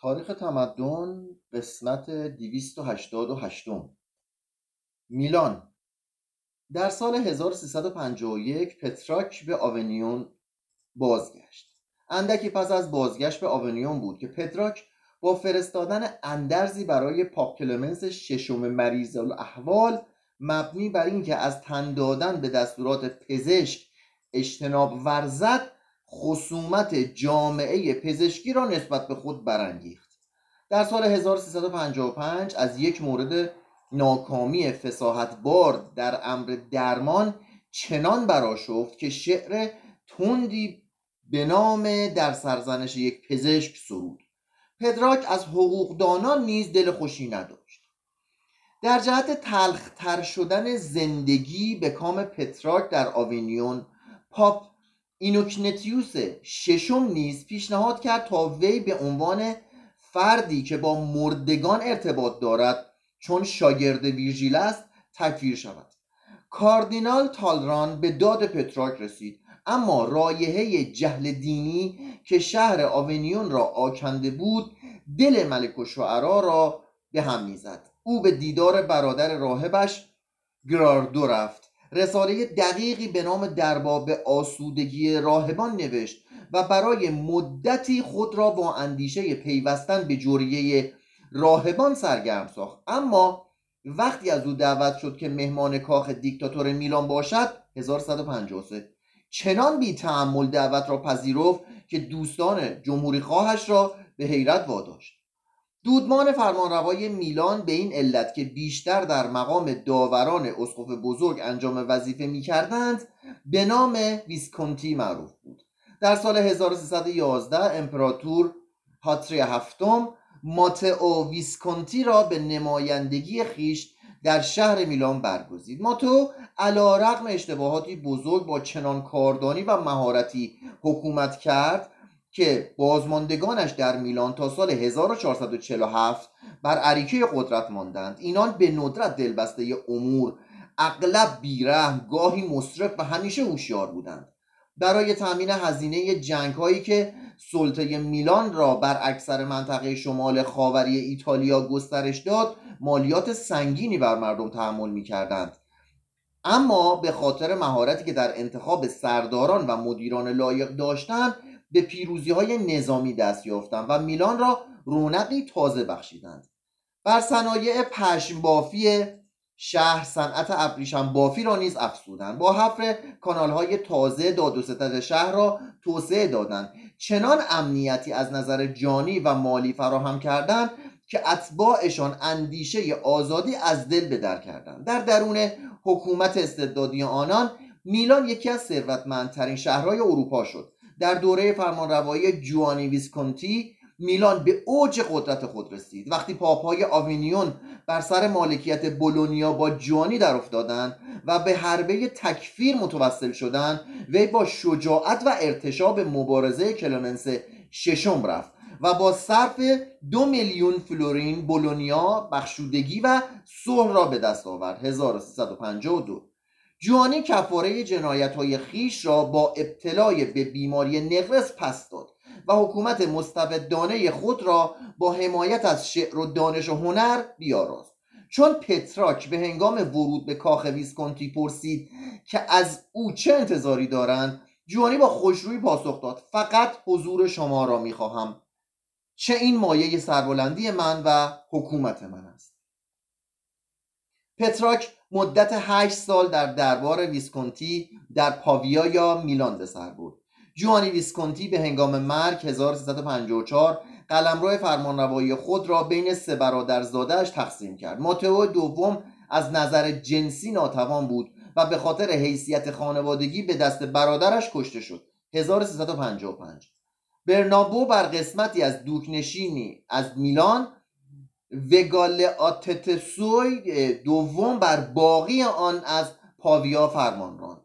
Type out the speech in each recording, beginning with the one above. تاریخ تمدن قسمت 288. میلان. در سال 1351 پترارک به آونیون بازگشت. اندکی پس از بازگشت به آونیون بود که پترارک با فرستادن اندرزی برای پاپ کلمنس ششم مریض الاحوال مبنی بر اینکه از تن دادن به دستورات پزشک اجتناب ورزد، خصومت جامعه پزشکی را نسبت به خود برانگیخت. در سال 1355 از یک مورد ناکامی فصاحت‌بار در امر درمان چنان برآشفت که شعر تندی به نام در سرزنش یک پزشک سرود. پترارک از حقوقدانان نیز دل خوشی نداشت. در جهت تلختر شدن زندگی به کام پترارک در آوینیون، پاپ اینوکنتیوس ششم نیز پیشنهاد کرد تا وی به عنوان فردی که با مردگان ارتباط دارد چون شاگرد ویرژیل است تکفیر شود. کاردینال تالران به داد پترارک رسید، اما رایحه جهل دینی که شهر آونیون را آکنده بود دل ملک الشعرا را به هم میزد. او به دیدار برادر راهبش گراردو رفت. رساله دقیقی به نام درباب آسودگی راهبان نوشت و برای مدتی خود را با اندیشه پیوستن به جریه راهبان سرگرم ساخت. اما وقتی از او دعوت شد که مهمان کاخ دیکتاتور میلان باشد 1153 چنان بی تأمل دعوت را پذیرفت که دوستان جمهوری خواهش را به حیرت واداشت. دودمان فرمانروای میلان به این علت که بیشتر در مقام داوران اسقف بزرگ انجام وظیفه می‌کردند به نام ویسکونتی معروف بود. در سال 1311 امپراتور هانری هفتم ماتئو ویسکونتی را به نمایندگی خویش در شهر میلان برگزید. ماتئو علی‌رغم اشتباهاتی بزرگ با چنان کاردانی و مهارتی حکومت کرد که بازماندگانش در میلان تا سال 1447 بر اریکه قدرت ماندند. اینان به ندرت دلبسته امور، اغلب بیرحم، گاهی مسرف و همیشه هوشیار بودند. برای تامین هزینه جنگ‌هایی که سلطه میلان را بر اکثر منطقه شمال خاوری ایتالیا گسترش داد، مالیات سنگینی بر مردم تحمل می‌کردند. اما به خاطر مهارتی که در انتخاب سرداران و مدیران لایق داشتند، به پیروزی‌های نظامی دست یافتند و میلان را رونقی تازه بخشیدند. بر صنایع پشم بافی شهر صنعت ابریشم بافی را نیز افزودند. با حفر کانال‌های تازه داد و ستد شهر را توسعه دادند. چنان امنیتی از نظر جانی و مالی فراهم کردند که اتباعشان اندیشه آزادی از دل بدر کردند. در درون حکومت استبدادی آنان میلان یکی از ثروتمندترین شهرهای اروپا شد. در دوره فرمانروایی جووانی ویسکونتی میلان به اوج قدرت خود رسید. وقتی پاپ‌های آوینیون بر سر مالکیت بولونیا با جووانی در افتادند و به حربه تکفیر متوسل شدند، وی با شجاعت و ارتشا به مبارزه کلمنس ششم رفت و با صرف 2,000,000 فلورین بولونیا بخشودگی و صلح را به دست آورد. 1352 جووانی کفاره جنایت‌های خیش را با ابتلای به بیماری نقرس پس داد و حکومت مستبدانه خود را با حمایت از شعر و دانش و هنر بیاراست. چون پترارک به هنگام ورود به کاخ ویسکونتی پرسید که از او چه انتظاری دارند، جووانی با خوشرویی پاسخ داد: فقط حضور شما را می‌خواهم، چه این مایه سربلندی من و حکومت من است. پترارک مدت 8 سال در دربار ویسکونتی در پاویا یا میلان به سر برد. جووانی ویسکونتی به هنگام مرگ 1354 قلمرو فرمانروایی خود را بین 3 برادرزاده‌اش تقسیم کرد. ماتئو دوم از نظر جنسی ناتوان بود و به خاطر حیثیت خانوادگی به دست برادرش کشته شد. 1355 برنابو بر قسمتی از دوکنشینی از میلان و گالئاتزوی دوم بر باقی آن از پاویا فرمان راند.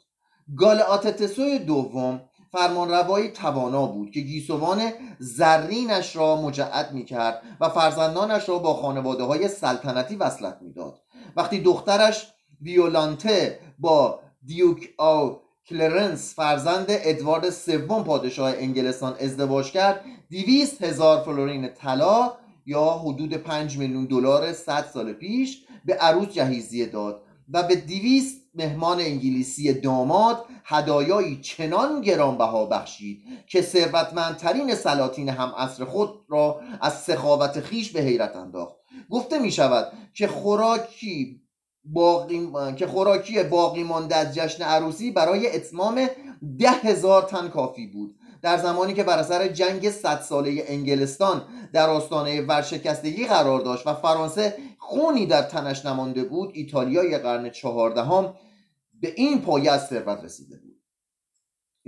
گالئاتزوی دوم فرمانروایی توانا بود که گیسوان زرینش را مجعد می‌کرد و فرزندانش را با خانواده‌های سلطنتی وصلت می‌داد. وقتی دخترش ویولانته با دیوک او کلرنس فرزند ادوارد سوم پادشاه انگلستان ازدواج کرد 200,000 فلورین طلا یا حدود $5 میلیون 100 سال پیش به عروس جهیزیه داد و به 200 مهمان انگلیسی داماد هدایایی چنان گرانبها بخشید که ثروتمندترین سلاطین همعصر خود را از سخاوت خیش به حیرت انداخت. گفته می شود که خوراکی باقی مانده از جشن عروسی برای اتمام 10,000 تن کافی بود، در زمانی که بر اثر جنگ 100 ساله انگلستان در آستانه ورشکستگی قرار داشت و فرانسه خونی در تنش نمانده بود، ایتالیای قرن 14 به این پایه از ثروت رسیده بود.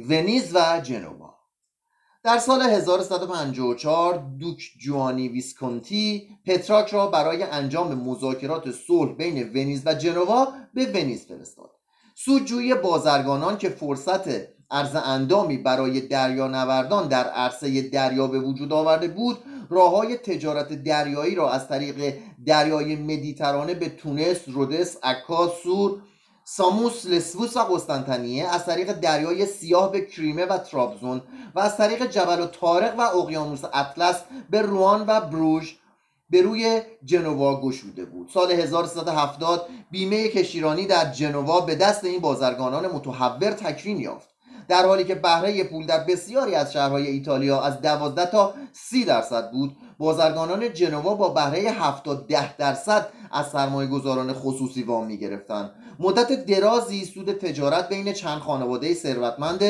ونیز و جنووا. در سال 1154 دوک جووانی ویسکونتی پترارک را برای انجام مذاکرات صلح بین ونیز و جنووا به ونیز فرستاد. سودجویی بازرگانان که فرصت ارزاندامی برای دریانوردان در عرصه دریا به وجود آورده بود، راه‌های تجارت دریایی را از طریق دریای مدیترانه به تونس، رودس، عکا، سور، ساموس، لسوس و قسطنطنیه، از طریق دریای سیاه به کریمه و ترابزون و از طریق جبل و طارق و اقیانوس اطلس به روان و بروژ به روی جنوا گشوده بود. سال 1370 بیمه کشیرانی در جنوا به دست این بازرگانان متحور تکوین یافت، در حالی که بهره پول در بسیاری از شهرهای ایتالیا از 12 تا 30% بود. بازرگانان جنوا با بهره 7 تا 10% از سرمایه‌گذاران خصوصی وام می‌گرفتند. مدت درازی سود تجارت بین چند خانواده ثروتمند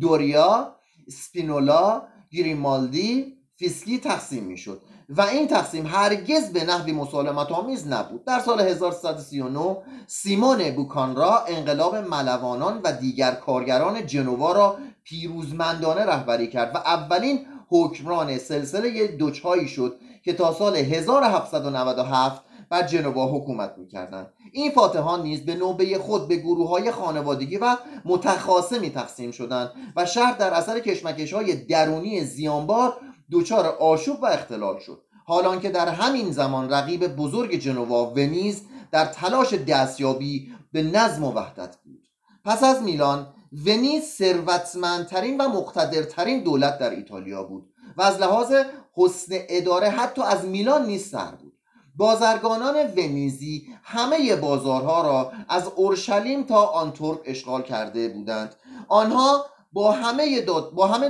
دوریا، اسپینولا، گریمالدی، فیسکی تقسیم می‌شد و این تقسیم هرگز به نحوی مسالمت‌آمیز نبود. در سال 1339 سیمون بوکانرا انقلاب ملوانان و دیگر کارگران جنوا را پیروزمندانه رهبری کرد و اولین حکمران سلسله دوچهایی شد که تا سال 1797 بر جنوا حکومت می‌کردند. این فاتحان نیز به نوبه خود به گروه‌های خانوادگی و متخاصمی تقسیم شدند و شهر در اثر کشمکش‌های درونی زیانبار دوچار آشوب و اختلال شد، حالان که در همین زمان رقیب بزرگ جنوا ونیز در تلاش دستیابی به نظم و وحدت بود. پس از میلان، ونیز ثروتمندترین و مقتدرترین دولت در ایتالیا بود و از لحاظ حسن اداره حتی از میلان نیز سر بود. بازرگانان ونیزی همه بازارها را از اورشلیم تا آنتورپ اشغال کرده بودند. آنها با همه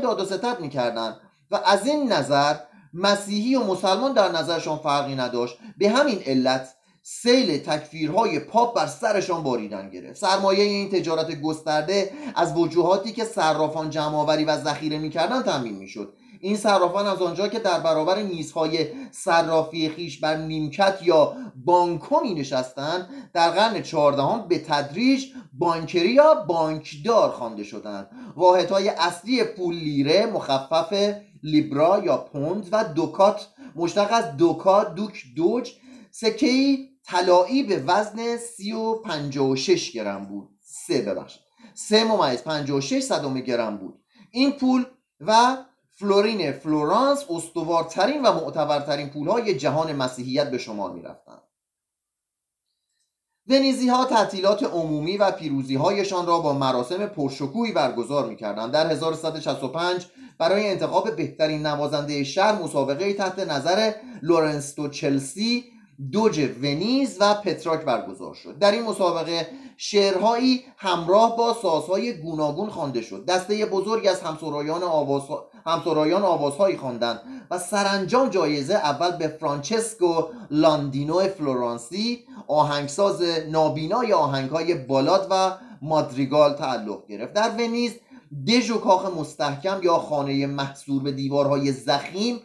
داد و ستد می‌کردند و از این نظر مسیحی و مسلمان در نظرشان فرقی نداشت. به همین علت سیل تکفیرهای پاپ بر سرشان باریدن گرفت. سرمایه این تجارت گسترده از وجوهاتی که صرافان جمع‌آوری و ذخیره می‌کردند تامین می‌شد. این صرافان از آنجا که در برابر میزهای صرافی خیش بر نیمکت یا بانکو می‌نشستند، در قرن 14 به تدریج بانکری یا بانکدار خوانده شدند. واحدهای اصلی پول لیره مخفف لیبرا یا پوند و دوکات مشتق از دوکا دوک دوج، سکه‌ای طلایی به وزن 3.56 گرم بود. 3.56 گرم بود. این پول و فلورین فلورانس استوارترین و معتبرترین پول‌های جهان مسیحیت به شمار می‌رفتند. ونیزی‌ها تعطیلات عمومی و پیروزی‌هایشان را با مراسم پرشکوهی برگزار می‌کردند. در 1165 برای انتخاب بهترین نوازنده شهر مسابقه تحت نظر لورنس دو چلسی، دوج ونیز و پترارک برگزار شد. در این مسابقه شعرهایی همراه با سازهای گوناگون خوانده شد. دسته بزرگی از همسرایان آوازهایی خواندند و سرانجام جایزه اول به فرانچسکو لاندینو فلورانسی، آهنگساز نابینای آهنگهای بالاد و مادریگال تعلق گرفت. در ونیز دژ و کاخ مستحکم یا خانه محصور به دیوارهای ضخیم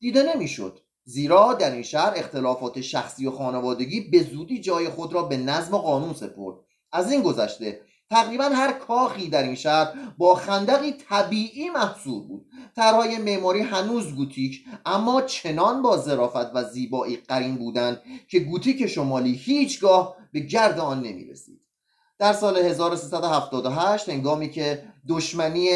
دیده نمیشد، زیرا در این شهر اختلافات شخصی و خانوادگی به زودی جای خود را به نظم و قانون سپرد. از این گذشته تقریبا هر کاخی در این شهر با خندقی طبیعی محصور بود. طرح‌های معماری هنوز گوتیک اما چنان با ظرافت و زیبایی قرین بودند که گوتیک شمالی هیچگاه به گرد آن نمی‌رسید. در سال 1378 هنگامی که دشمنی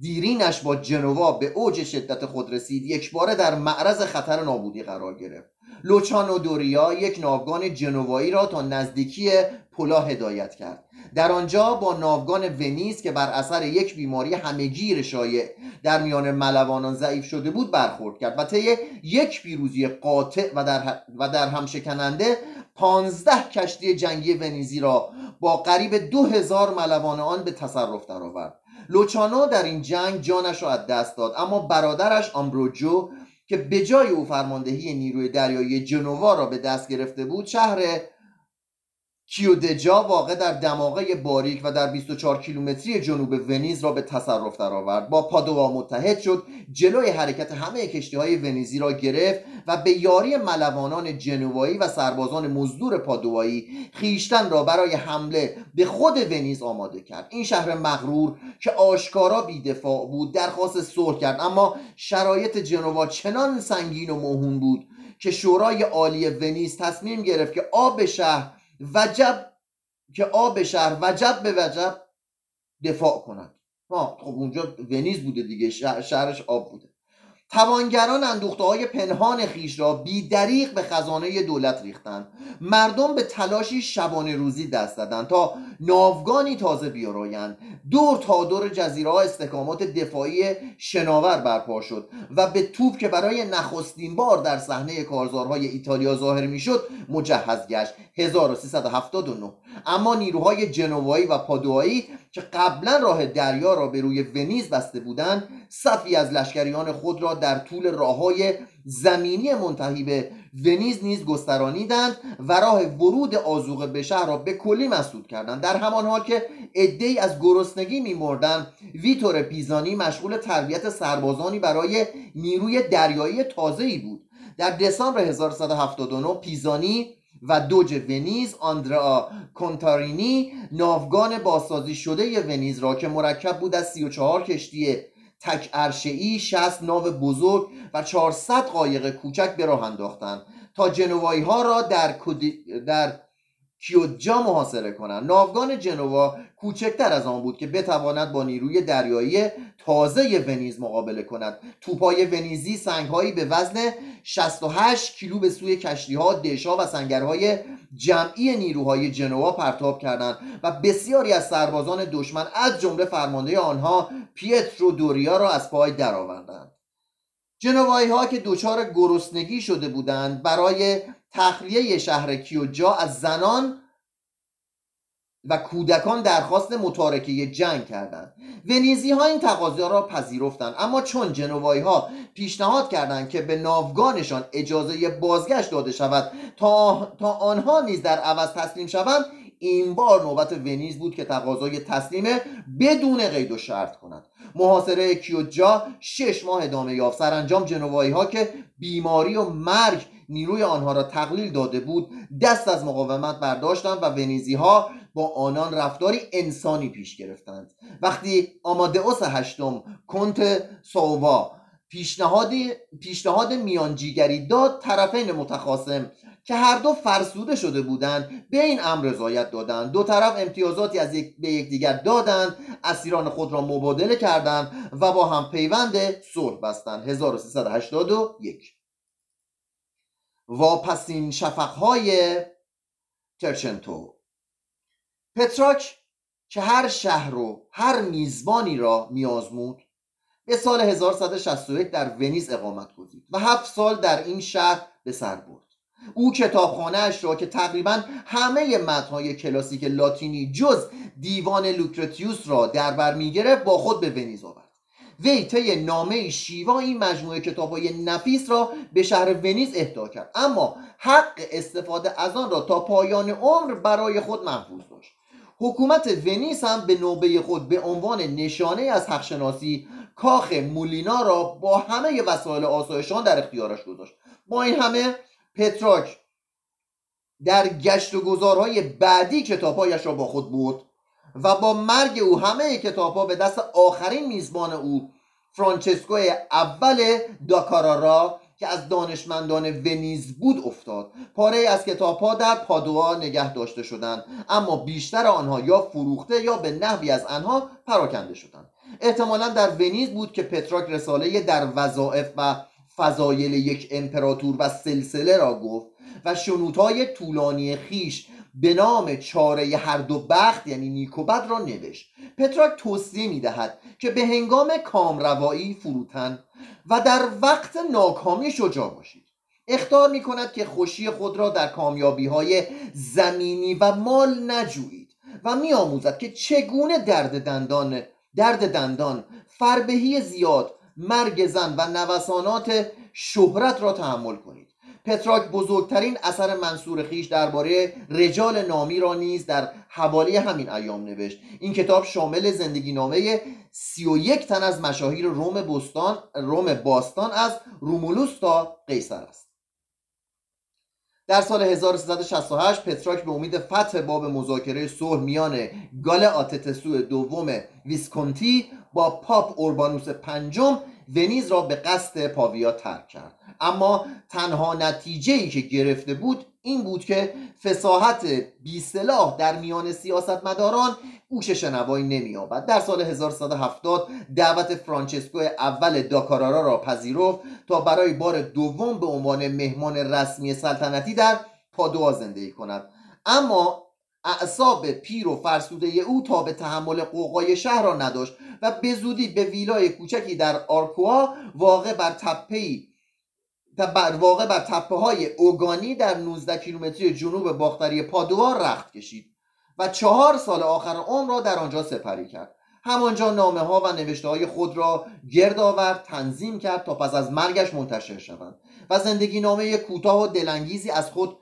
دیرینش با جنوا به اوج شدت خود رسید، یکباره در معرض خطر نابودی قرار گرفت. لوچانو دوریا یک ناوگان جنوایی را تا نزدیکی پولا هدایت کرد. در آنجا با ناوگان ونیز که بر اثر یک بیماری همگیر شایع در میان ملوانان ضعیف شده بود برخورد کرد و طی یک پیروزی قاطع و در هم شکننده 15 کشتی جنگی ونیزی را با قریب 2000 ملوان آن به تصرف درآورد. لوچانو در این جنگ جانش را از دست داد، اما برادرش آمبروجو که به جای او فرماندهی نیروی دریایی جنووا را به دست گرفته بود، شهر کیودجا واقع در دماغه باریک و در 24 کیلومتری جنوب ونیز را به تصرف درآورد. با پادوا متحد شد، جلوی حرکت همه کشتی‌های ونیزی را گرفت و به یاری ملوانان جنوایی و سربازان مزدور پادوایی خیشتن را برای حمله به خود ونیز آماده کرد. این شهر مغرور که آشکارا بی‌دفاع بود درخواست صلح کرد، اما شرایط جنوا چنان سنگین و موهوم بود که شورای عالی ونیز تصمیم گرفت که آب شهر وجب به وجب دفاع کنند. خب اونجا ونیز بوده دیگه، شهرش آب بوده. توانگران اندوخته‌های پنهان خیش را بی‌دریغ به خزانه دولت ریختند. مردم به تلاشی شبانه روزی دست دادند تا ناوگانی تازه بیارایند. دور تا دور جزیره‌ها استحکامات دفاعی شناور برپا شد و به توپ که برای نخستین بار در صحنه کارزارهای ایتالیا ظاهر می‌شد مجهز گشت. 1379 اما نیروهای جنوایی و پادوایی که قبلا راه دریا را به روی ونیز بسته بودند، صفی از لشکریان خود را در طول راه‌های زمینی منتهی به ونیز نیز گسترانیدند و راه ورود آذوقه به شهر را به کلی مسدود کردند. در همان حال که عده‌ای از گرسنگی می‌مردند، ویتور پیزانی مشغول تربیت سربازانی برای نیروی دریایی تازه‌ای بود. در دسامبر 1379 پیزانی و دوج ونیز آندرآ کنتارینی ناوگان بازسازی شده ونیز را که مرکب بود از 34 کشتی تک عرشه‌ای، 60 ناو بزرگ و 400 قایق کوچک به راه انداختند تا جنوایی ها را در کیودجا محاصره کنند. ناوگان جنوا کوچکتر از آن بود که بتواند با نیروی دریایی تازه ونیز مقابله کند. توپ‌های ونیزی سنگ‌هایی به وزن 68 کیلو به سوی کشتی‌ها، دش‌ها و سنگرهای جمعی نیروهای جنوا پرتاب کردند و بسیاری از سربازان دشمن از جمله فرمانده آنها پیترو دوریا را از پای درآوردند. جنوایی‌ها که دچار گرسنگی شده بودند، برای تخلیه شهر کیودجا از زنان و کودکان درخواست متارکه جنگ کردند. ونیزی‌ها این تقاضا را پذیرفتند، اما چون جنوایی‌ها پیشنهاد کردند که به ناوگانشان اجازه بازگشت داده شود تا آنها نیز در عوض تسلیم شوند، این بار نوبت ونیز بود که تقاضای تسلیم بدون قید و شرط کند. محاصره کیودجا 6 ماه ادامه یافت. سرانجام جنوایی‌ها که بیماری و مرگ نیروی آنها را تقلیل داده بود، دست از مقاومت برداشتند و ونیزی‌ها با آنان رفتاری انسانی پیش گرفتند. وقتی آمادئوس هشتم کنت ساوا پیشنهاد میانجیگری داد، طرفین متخاصم که هر دو فرسوده شده بودند به این امر رضایت دادند. دو طرف امتیازاتی به یکدیگر دادند، اسیران خود را مبادله کردند و با هم پیوند صلح بستند. 1381 واپسین شفق‌های ترچنتو. پترارک که هر شهر و هر میزبانی را میازمود، به سال 1161 در ونیز اقامت گزید و 7 سال در این شهر به سر برد. او کتابخانه اش را که تقریبا همه متن‌های کلاسیک لاتینی جز دیوان لوکرتیوس را در بر می‌گرفت با خود به ونیز آورد. وی طی نامه شیوا این مجموعه کتاب‌های نفیس را به شهر ونیز اهدا کرد، اما حق استفاده از آن را تا پایان عمر برای خود محفوظ داشت. حکومت ونیز هم به نوبه خود به عنوان نشانه از حقشناسی کاخ مولینا را با همه وسایل آسایشان در اختیارش گذاشت. با این همه پترارک در گشت و گذارهای بعدی کتابهایش را با خود برد و با مرگ او همه کتابها به دست آخرین میزبان او فرانچسکو اول داکارارا که از دانشمندان ونیز بود افتاد. پاره از کتابها در پادوا نگه داشته شدند، اما بیشتر آنها یا فروخته یا به نحوی از آنها پراکنده شدند. احتمالاً در ونیز بود که پترارک رساله در وظایف و فضایل یک امپراتور و سلسله را گفت و شنودهای طولانی خیش به نام چاره هر دو بخت یعنی نیکوبد را نوشت. پترارک توصیه می‌دهد که به هنگام کامروایی فروتن و در وقت ناکامی شجاع باشید. اخطار می‌کند که خوشی خود را در کامیابی‌های زمینی و مال نجویید و می‌آموزد که چگونه درد دندان، فربهی زیاد، مرگ زن و نوسانات شهرت را تحمل کنید. پترارک بزرگترین اثر منصور خیش درباره رجال نامی را نیز در حوالی همین ایام نوشت. این کتاب شامل زندگی نامه 31 تن از مشاهیر روم باستان از رومولوس تا قیصر است. در سال 1368 پترارک به امید فتح باب مذاکره صلح میان گالئاتزوی دوم ویسکونتی با پاپ اوربانوس پنجم ونیز را به قصد پاویا ترک کرد، اما تنها نتیجه‌ای که گرفته بود این بود که فصاحت بی‌سلاح در میان سیاستمداران گوش شنوایی نمی‌یابد. در سال 1370 دعوت فرانچسکو اول داکارارا را پذیرفت تا برای بار دوم به عنوان مهمان رسمی سلطنتی در پادوا زندگی کند، اما اعصاب پیر و فرسوده او تا به تحمل قوقای شهر را نداشت و به زودی به ویلای کوچکی در آرکوا واقع بر تپه‌های اوگانی در 19 کیلومتری جنوب باختری پادوا رخت کشید و 4 سال آخر عمر را در آنجا سپری کرد. همانجا نامه‌ها و نوشته‌های خود را گرد آورد، تنظیم کرد تا پس از مرگش منتشر شوند و زندگی نامه کوتاه و دلانگیزی از خود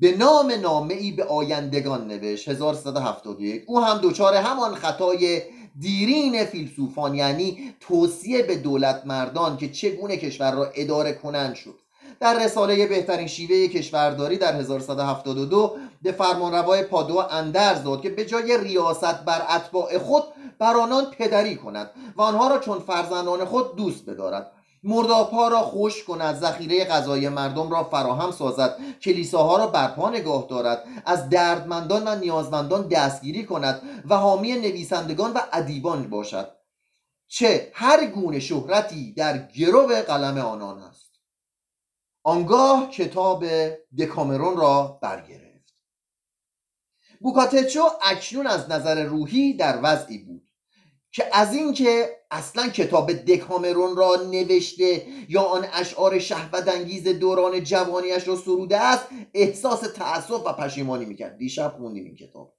به نام نامه‌ای به آیندگان نوشت. 1371 او هم دچار همان خطای دیرین فیلسوفان یعنی توصیه به دولت مردان که چگونه کشور را اداره کنند شد. در رساله بهترین شیوه کشورداری در 1172 به فرمانروای پادوا اندرز داد که به جای ریاست بر اتباع خود بر آنان پدری کند و آنها را چون فرزندان خود دوست بدارد، مرداب‌ها را خوش کند، ذخیره غذای مردم را فراهم سازد، کلیساها را برپا نگاه دارد، از دردمندان و نیازمندان دستگیری کند و حامی نویسندگان و ادیبان باشد چه هر گونه شهرتی در گرو قلم آنان است. آنگاه کتاب دکامرون را برگرفت. بوکاچو اکنون از نظر روحی در وضعی بود که از اینکه اصلا کتاب دکامرون را نوشته یا آن اشعار شهوت‌انگیز دوران جوانیش را سروده است احساس تأسف و پشیمانی میکرد. دیشب خوندیم این کتاب.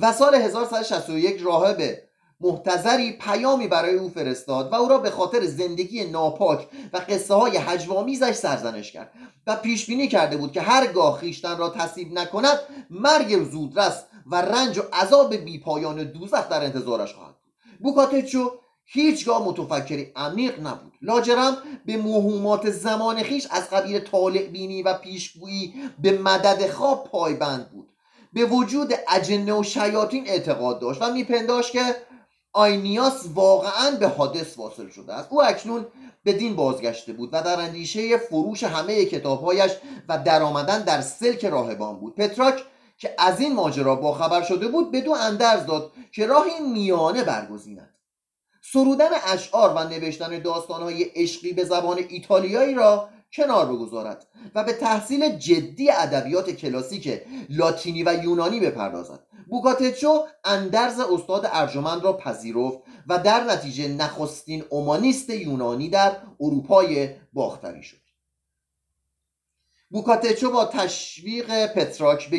و سال 1161 راهب محتضری پیامی برای او فرستاد و او را به خاطر زندگی ناپاک و قصه های هجوآمیزش سرزنش کرد و پیش بینی کرده بود که هرگاه خویشتن را تصیب نکند مرگ زودرس و رنج و عذاب بی‌پایان دوزخ در انتظارش خواهد. بوکاچو هیچگاه متفکری عمیق نبود، لاجرم به موهومات زمان خیش از قبیل طالع بینی و پیشگویی به مدد خواب پایبند بود. به وجود اجنه و شیاطین اعتقاد داشت و میپنداشت که آینیاس واقعاً به حادث واصل شده است. او اکنون به دین بازگشته بود و در اندیشه فروش همه کتابهایش و درآمدن در سلک راهبان بود. پترارک که از این ماجرا باخبر شده بود بدو اندرز داد که راهی میانه برگزیند. سرودن اشعار و نوشتن داستانهای عشقی به زبان ایتالیایی را کنار بگذارد و به تحصیل جدی ادبیات کلاسیک لاتینی و یونانی بپردازد. بوکاچو اندرز استاد ارجمند را پذیرفت و در نتیجه نخستین اومانیست یونانی در اروپای باختری شد. بوکاچو با تشویق پترارک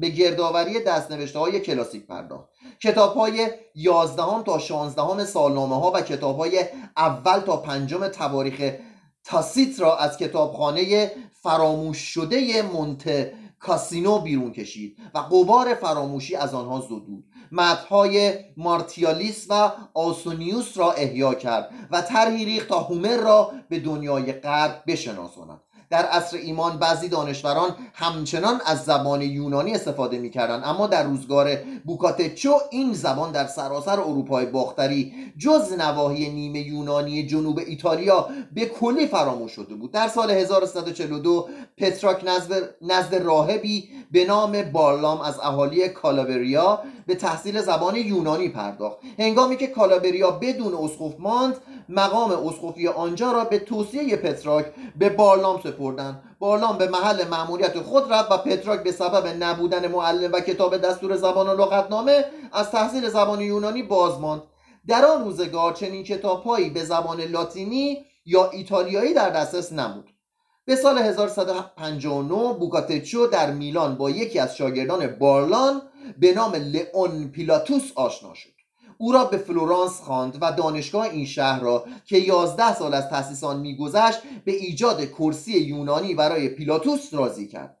به گردآوری دست‌نوشته‌های کلاسیک پرداخت. کتاب‌های 11 تا 16 سالنامه‌ها و کتاب‌های اول تا 5 تواریخ تاسیت را از کتابخانه فراموش شده مونت کاسینو بیرون کشید و غبار فراموشی از آنها زدود. متن‌های مارتیالیس و آسونیوس را احیا کرد و طرحی ریخت تا هومر را به دنیای غرب بشناساند. در عصر ایمان بعضی دانشوران همچنان از زبان یونانی استفاده می‌کردند، اما در روزگار بوکاچو این زبان در سراسر اروپای باختری جز نواحی نیمه یونانی جنوب ایتالیا به کلی فراموش شده بود. در سال 1142 پترارک نزد راهبی به نام بارلام از اهالی کالابریا به تحصیل زبان یونانی پرداخت. هنگامی که کالابریا بدون اسقف ماند مقام اسقفی آنجا را به توصیه پترارک به بارلام سپردند. بارلام به محل مأموریت خود رفت و پترارک به سبب نبودن معلم و کتاب دستور زبان و لغتنامه از تحصیل زبان یونانی باز ماند. در آن روزگار چنین کتاب‌هایی به زبان لاتینی یا ایتالیایی در دسترس نبود. به سال 1159 بوکاچو در میلان با یکی از شاگردان بارلام به نام لئون پیلاتوس آشنا شد. او را به فلورانس خواند و دانشگاه این شهر را که 11 سال از تأسیس آن می‌گذشت به ایجاد کرسی یونانی برای پیلاتوس راضی کرد.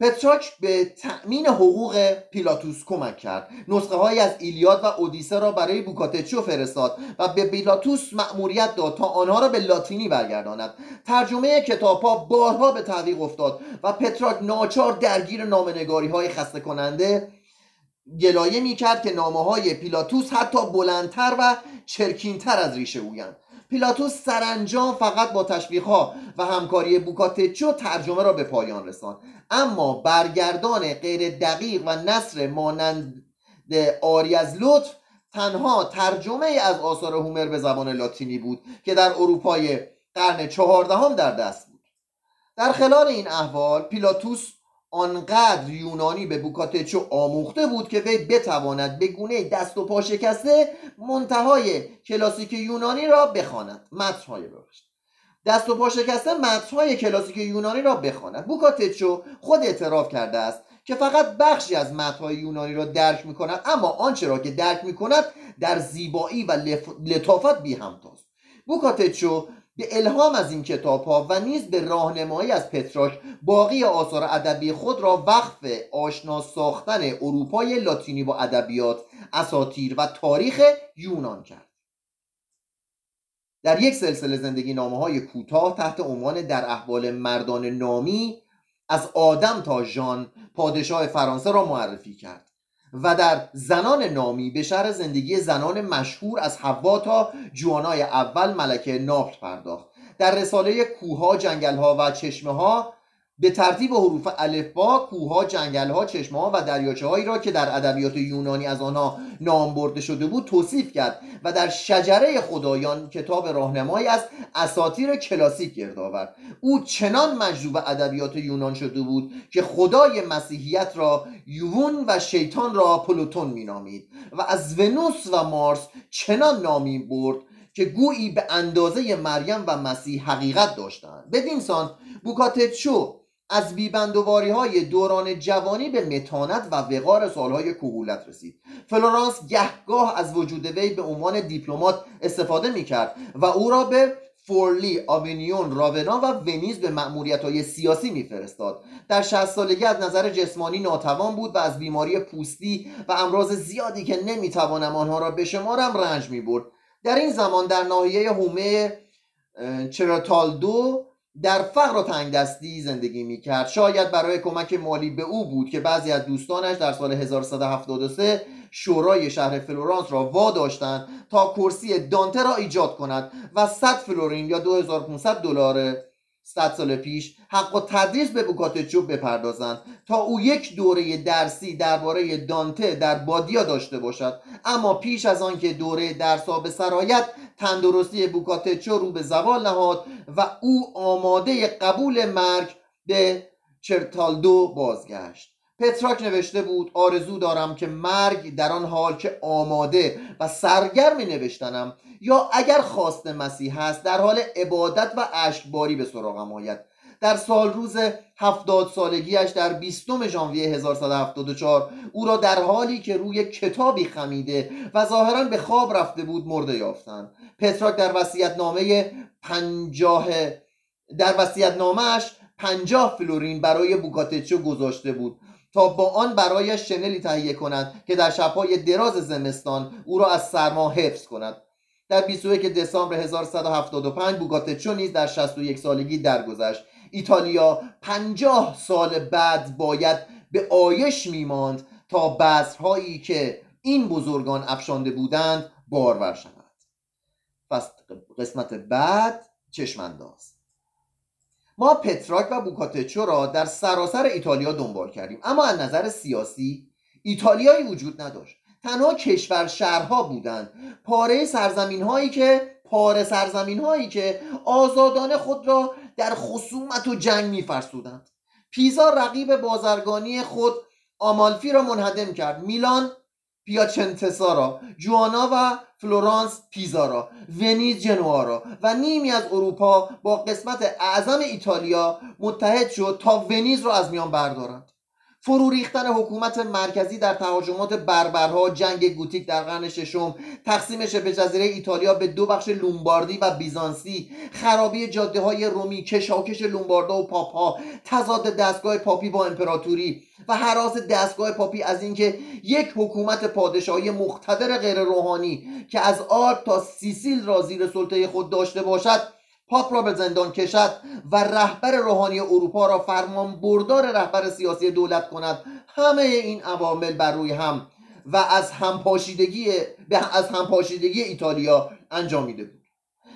پترارک به تأمین حقوق پیلاتوس کمک کرد. نسخه‌هایی از ایلیاد و اودیسه را برای بوکاچو فرستاد و به پیلاتوس مأموریت داد تا آنها را به لاتینی برگرداند. ترجمه کتاب‌ها بارها به تعویق افتاد و پترارک ناچار درگیر نامه‌نگاری‌های خسته کننده گلایه می‌کرد که نامه‌های پیلاتوس حتی بلندتر و چرکین‌تر از ریشه اویند. پیلاتوس سرانجام فقط با تشویق‌ها و همکاری بوکاچو ترجمه را به پایان رساند، اما برگردان غیر دقیق و نثر مانند آری از لطف تنها ترجمه از آثار هومر به زبان لاتینی بود که در اروپای قرن 14 در دست بود. در خلال این احوال پیلاتوس آنقدر یونانی به بوکاچو آموخته بود که وی بتواند به گونه دست و پا شکسته منتهای کلاسیک یونانی را بخواند. متن‌های کلاسیک یونانی را بخواند. بوکاچو خود اعتراف کرده است که فقط بخشی از متن‌های یونانی را درک می‌کند، اما آنچه را که درک می‌کند در زیبایی و لطافت بی همتاست. بوکاچو به الهام از این کتاب‌ها و نیز به راهنمایی از پترارک باقی آثار ادبی خود را وقف آشنا ساختن اروپای لاتینی با ادبیات، اساطیر و تاریخ یونان کرد. در یک سلسله زندگی نامه‌های کوتاه تحت عنوان در احوال مردان نامی از آدم تا ژان پادشاه فرانسه را معرفی کرد و در زنان نامی به شرح زندگی زنان مشهور از حوا تا جوانای اول ملکه ناپل پرداخت. در رساله کوه‌ها، جنگل‌ها و چشمه‌ها به ترتیب حروف الفبا کوه‌ها، جنگل‌ها، چشمه‌ها و دریاچه‌هایی را که در ادبیات یونانی از آنها نام برده شده بود توصیف کرد و در شجره خدایان کتاب راهنمایی از اساطیر کلاسیک گرد آورد. او چنان مجذوب ادبیات یونان شده بود که خدای مسیحیت را یوون و شیطان را پلوتون مینامید و از ونوس و مارس چنان نامی برد که گویی به اندازه مریم و مسیح حقیقت داشتند. بدین سان بوکاچو از بیبندواری‌های دوران جوانی به متانت و وقار سالهای کهولت رسید. فلورانس گهگاه از وجود وی به عنوان دیپلمات استفاده می‌کرد و او را به فورلی، آوینیون، راونا و ونیز به مأموریت‌های سیاسی می‌فرستاد. در 60 سالگی از نظر جسمانی ناتوان بود و از بیماری پوستی و امراض زیادی که نمی‌توانم آنها را بشمارم رنج می‌برد. در این زمان در ناحیه هومه چراتالدو در فقر و تنگ دستی زندگی می کرد. شاید برای کمک مالی به او بود که بعضی از دوستانش در سال 1173 شورای شهر فلورانس را واداشتند تا کرسی دانته را ایجاد کند و 100 فلورین یا $2500 100 سال پیش حق و تدریس به بوکاچو بپردازند تا او یک دوره درسی درباره دانته در بادیا داشته باشد. اما پیش از آن که دوره درس‌ها به سر آید تندرستی بوکاچو رو به زوال نهاد و او آماده قبول مرگ به چرتالدو بازگشت. پترارک نوشته بود: آرزو دارم که مرگ در آن حال که آماده و سرگرم نوشتنم یا اگر خواست مسیح است در حال عبادت و اشکباری به سراغم آید. در سال روز 70 سالگیش در 20 ژانویه 1174 او را در حالی که روی کتابی خمیده و ظاهراً به خواب رفته بود مرده یافتند. پترارک در وصیت‌نامه 50 فلورین برای بوکاچو گذاشته بود تا با آن برای شنلی تهیه کند که در شب‌های دراز زمستان او را از سرما حفظ کند. در 21 دسامبر 1175 بوکاچو نیز در 61 سالگی درگذشت. ایتالیا 50 سال بعد باید به آیش می‌ماند تا بذرهایی که این بزرگان افشانده بودند بارور شود. پس قسمت بعد چشم‌انداز. ما پترارک و بوکاچو را در سراسر ایتالیا دنبال کردیم، اما از نظر سیاسی ایتالیایی وجود نداشت. تنها کشور شهرها بودند، پاره سرزمین‌هایی که پاره سرزمین هایی که آزادانه خود را در خصومت و جنگ می‌فرسودند. پیزا رقیب بازرگانی خود آمالفی را منهدم کرد، میلان پیاچنتسا را، جوانا و فلورانس پیزا را، ونیز جنووا را و نیمی از اروپا با قسمت اعظم ایتالیا متحد شد تا ونیز را از میان بردارند. فرو ریختن حکومت مرکزی در تهاجمات بربرها، جنگ گوتیک در قرن ششم، تقسیم شبه جزیره ایتالیا به دو بخش لومباردی و بیزانسی، خرابی جاده‌های رومی، کشاکش لومباردا و پاپ‌ها، تضاد دستگاه پاپی با امپراتوری و هراس دستگاه پاپی از اینکه یک حکومت پادشاهی مقتدر غیر روحانی که از آلپ تا سیسیل را زیر سلطه خود داشته باشد، پاپ را به زندان کشد و رهبر روحانی اروپا را فرمان بردار رهبر سیاسی دولت کند. همه این عوامل بر روی هم و از همپاشیدگی ایتالیا انجامیده بود.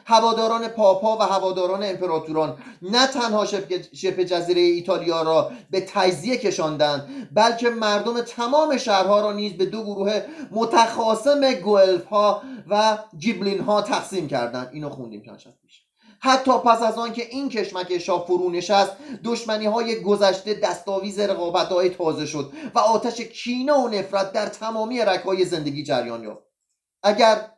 هواداران پاپا و هواداران امپراتوران نه تنها شبه جزیره ایتالیا را به تجزیه کشاندند، بلکه مردم تمام شهرها را نیز به دو گروه متخاصم گوئلف‌ها و گیبلین‌ها تقسیم کردند. اینو خوندیم چند شب پیش. حتی پس از آن که این کشمکش‌ها فرو نشست، دشمنی‌های گذشته دستاویز رقابت‌های تازه شد و آتش کینه و نفرت در تمامی رگ‌های زندگی جریان یافت. اگر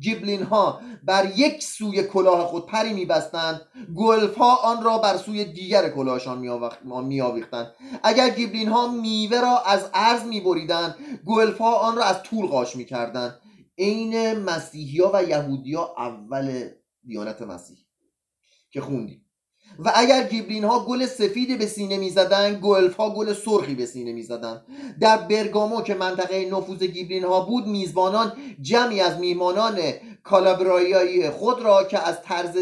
گیبلین‌ها بر یک سوی کلاه خود پری می‌بستند، گلف‌ها آن را بر سوی دیگر کلاهشان می‌آویختند. اگر گیبلین‌ها میوه را از ارز می‌بریدند، گلف‌ها آن را از طول قاش می‌کردند. عین مسیحی‌ها و یهودی‌ها اول دیانت مسیح که خوندیم. و اگر گیبلین‌ها گل سفید به سینه می‌زدند، گلف‌ها گل سرخی به سینه می‌زدند. در برگامو که منطقه نفوذ گیبلین‌ها بود، میزبانان جمعی از میهمانان کالابریایی خود را که از طرز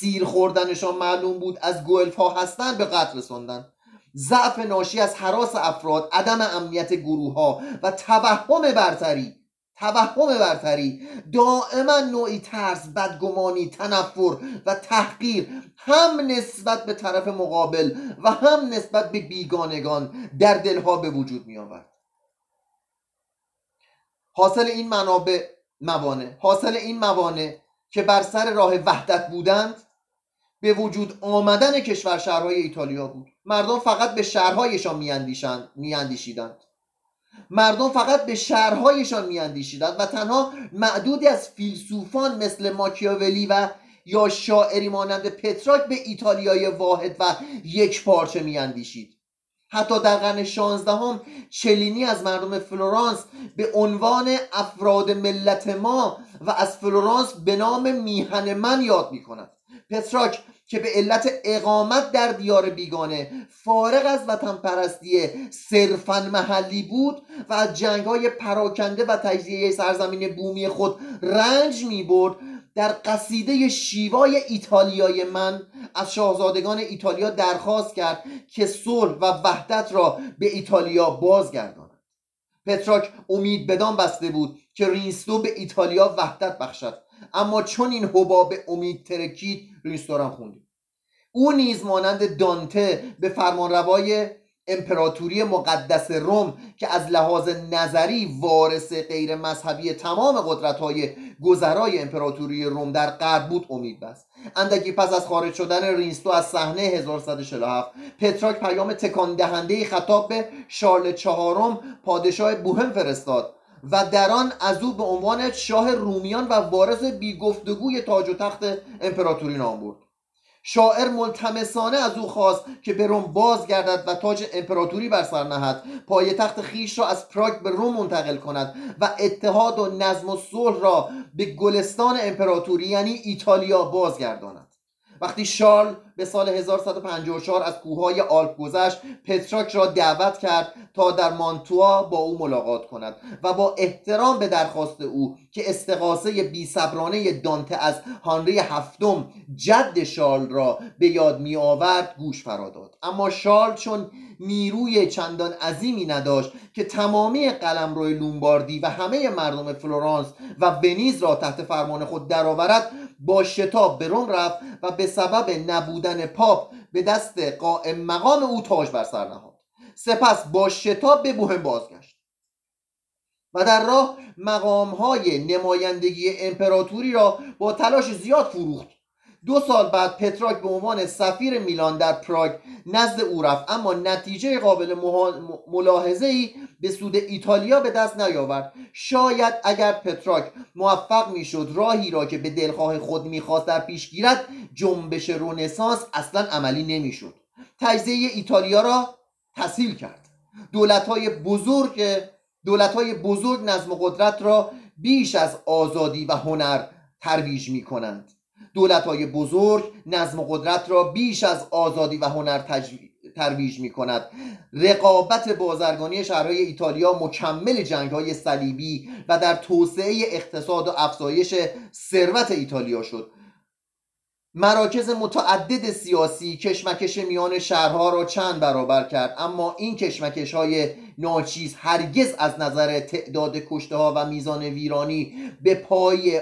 سیر خوردنشان معلوم بود از گلف‌ها هستند به قتل رساندند. ضعف ناشی از هراس افراد، عدم امنیت گروه‌ها و توهم برتری دائما نوعی ترس، بدگمانی، تنفر و تحقیر هم نسبت به طرف مقابل و هم نسبت به بیگانگان در دلها به وجود می آورد. حاصل این موانع که بر سر راه وحدت بودند به وجود آمدن کشور شهرهای ایتالیا بود. مردم فقط به شهرهایشان میاندیشیدند و تنها معدودی از فیلسوفان مثل ماکیاولی و یا شاعری مانند پترارک به ایتالیای واحد و یک پارچه میاندیشید. حتی در قرن 16 چلینی از مردم فلورانس به عنوان افراد ملت ما و از فلورانس به نام میهن من یاد میکند. پترارک که به علت اقامت در دیار بیگانه فارغ از وطن پرستی صرفاً محلی بود و از جنگ‌های پراکنده و تجزیه سرزمین بومی خود رنج می‌برد، در قصیده شیوای ایتالیای من از شاهزادگان ایتالیا درخواست کرد که صلح و وحدت را به ایتالیا بازگرداند. پترارک امید بدان بسته بود که ریستو به ایتالیا وحدت بخشد، اما چون این حباب امید ترکید، ریستوران خوندیم. او نیز مانند دانته به فرمانروای امپراتوری مقدس روم که از لحاظ نظری وارث غیر مذهبی تمام قدرت‌های گذرای امپراتوری روم در غرب بود امید بست. اندکی پس از خارج شدن ریستو از صحنه 1147، پترارک پیام تکان دهنده خطاب به شارل چهارم پادشاه بوهم فرستاد و در آن از او به عنوان شاه رومیان و وارث بی‌گفتگوی تاج و تخت امپراتوری نام برد. شاعر ملتمسانه از او خواست که به روم بازگردد و تاج امپراتوری بر سر نهد، پایتخت خویش را از پراگ به روم منتقل کند و اتحاد و نظم و صلح را به گلستان امپراتوری یعنی ایتالیا بازگرداند. وقتی شارل به سال 1154 از کوههای آلپ گذشت، پترارک را دعوت کرد تا در مانتوا با او ملاقات کند و با احترام به درخواست او که استغاثه بی‌صبرانه دانته از هانری هفتم جد شارل را به یاد می آورد گوش فرا داد. اما شارل چون نیروی چندان عظیمی نداشت که تمامی قلمرو لومباردی و همه مردم فلورانس و ونیز را تحت فرمان خود درآورد، با شتاب به روم رفت و به سبب نبودن پاپ به دست قائم مقام او تاج بر سر نهاد. سپس با شتاب به بوهم بازگشت. و در راه مقام‌های نمایندگی امپراتوری را با تلاش زیاد فروخت. 2 سال بعد پترارک به عنوان سفیر میلان در پراگ نزد او رفت، اما نتیجه قابل ملاحظه‌ای به سود ایتالیا به دست نیاورد. شاید اگر پترارک موفق میشد راهی را که به دلخواه خود می‌خواست در پیش گیرد، جنبش رنسانس اصلاً عملی نمی‌شد. تجزیه ایتالیا را تسهیل کرد. دولت‌های بزرگ نظم قدرت را بیش از آزادی و هنر ترویج می‌کنند. رقابت بازرگانی شهرهای ایتالیا مکمل جنگ‌های صلیبی و در توسعه اقتصاد و افزایش ثروت ایتالیا شد. مراکز متعدد سیاسی کشمکش میان شهرها را چند برابر کرد، اما این کشمکش‌های ناچیز هرگز از نظر تعداد کشته‌ها و میزان ویرانی به پای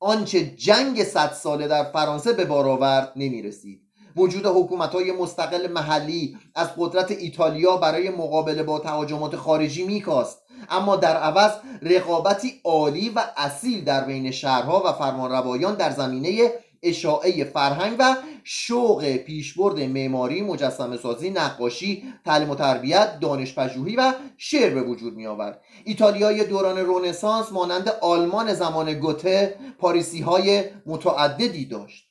آنچه جنگ 100 ساله در فرانسه به بار آورد نمی‌رسید. وجود حکومت‌های مستقل محلی از قدرت ایتالیا برای مقابله با تهاجمات خارجی می‌کاست، اما در عوض رقابتی عالی و اصیل در بین شهرها و فرمانروایان در زمینه اشاعه فرهنگ و شوق پیشبرد معماری، مجسمه‌سازی، نقاشی، تعلیم و تربیت، دانش‌پژوهی و شعر به وجود می‌آورد. ایتالیای دوران رنسانس مانند آلمان زمان گوته پاریسی‌های متعددی داشت.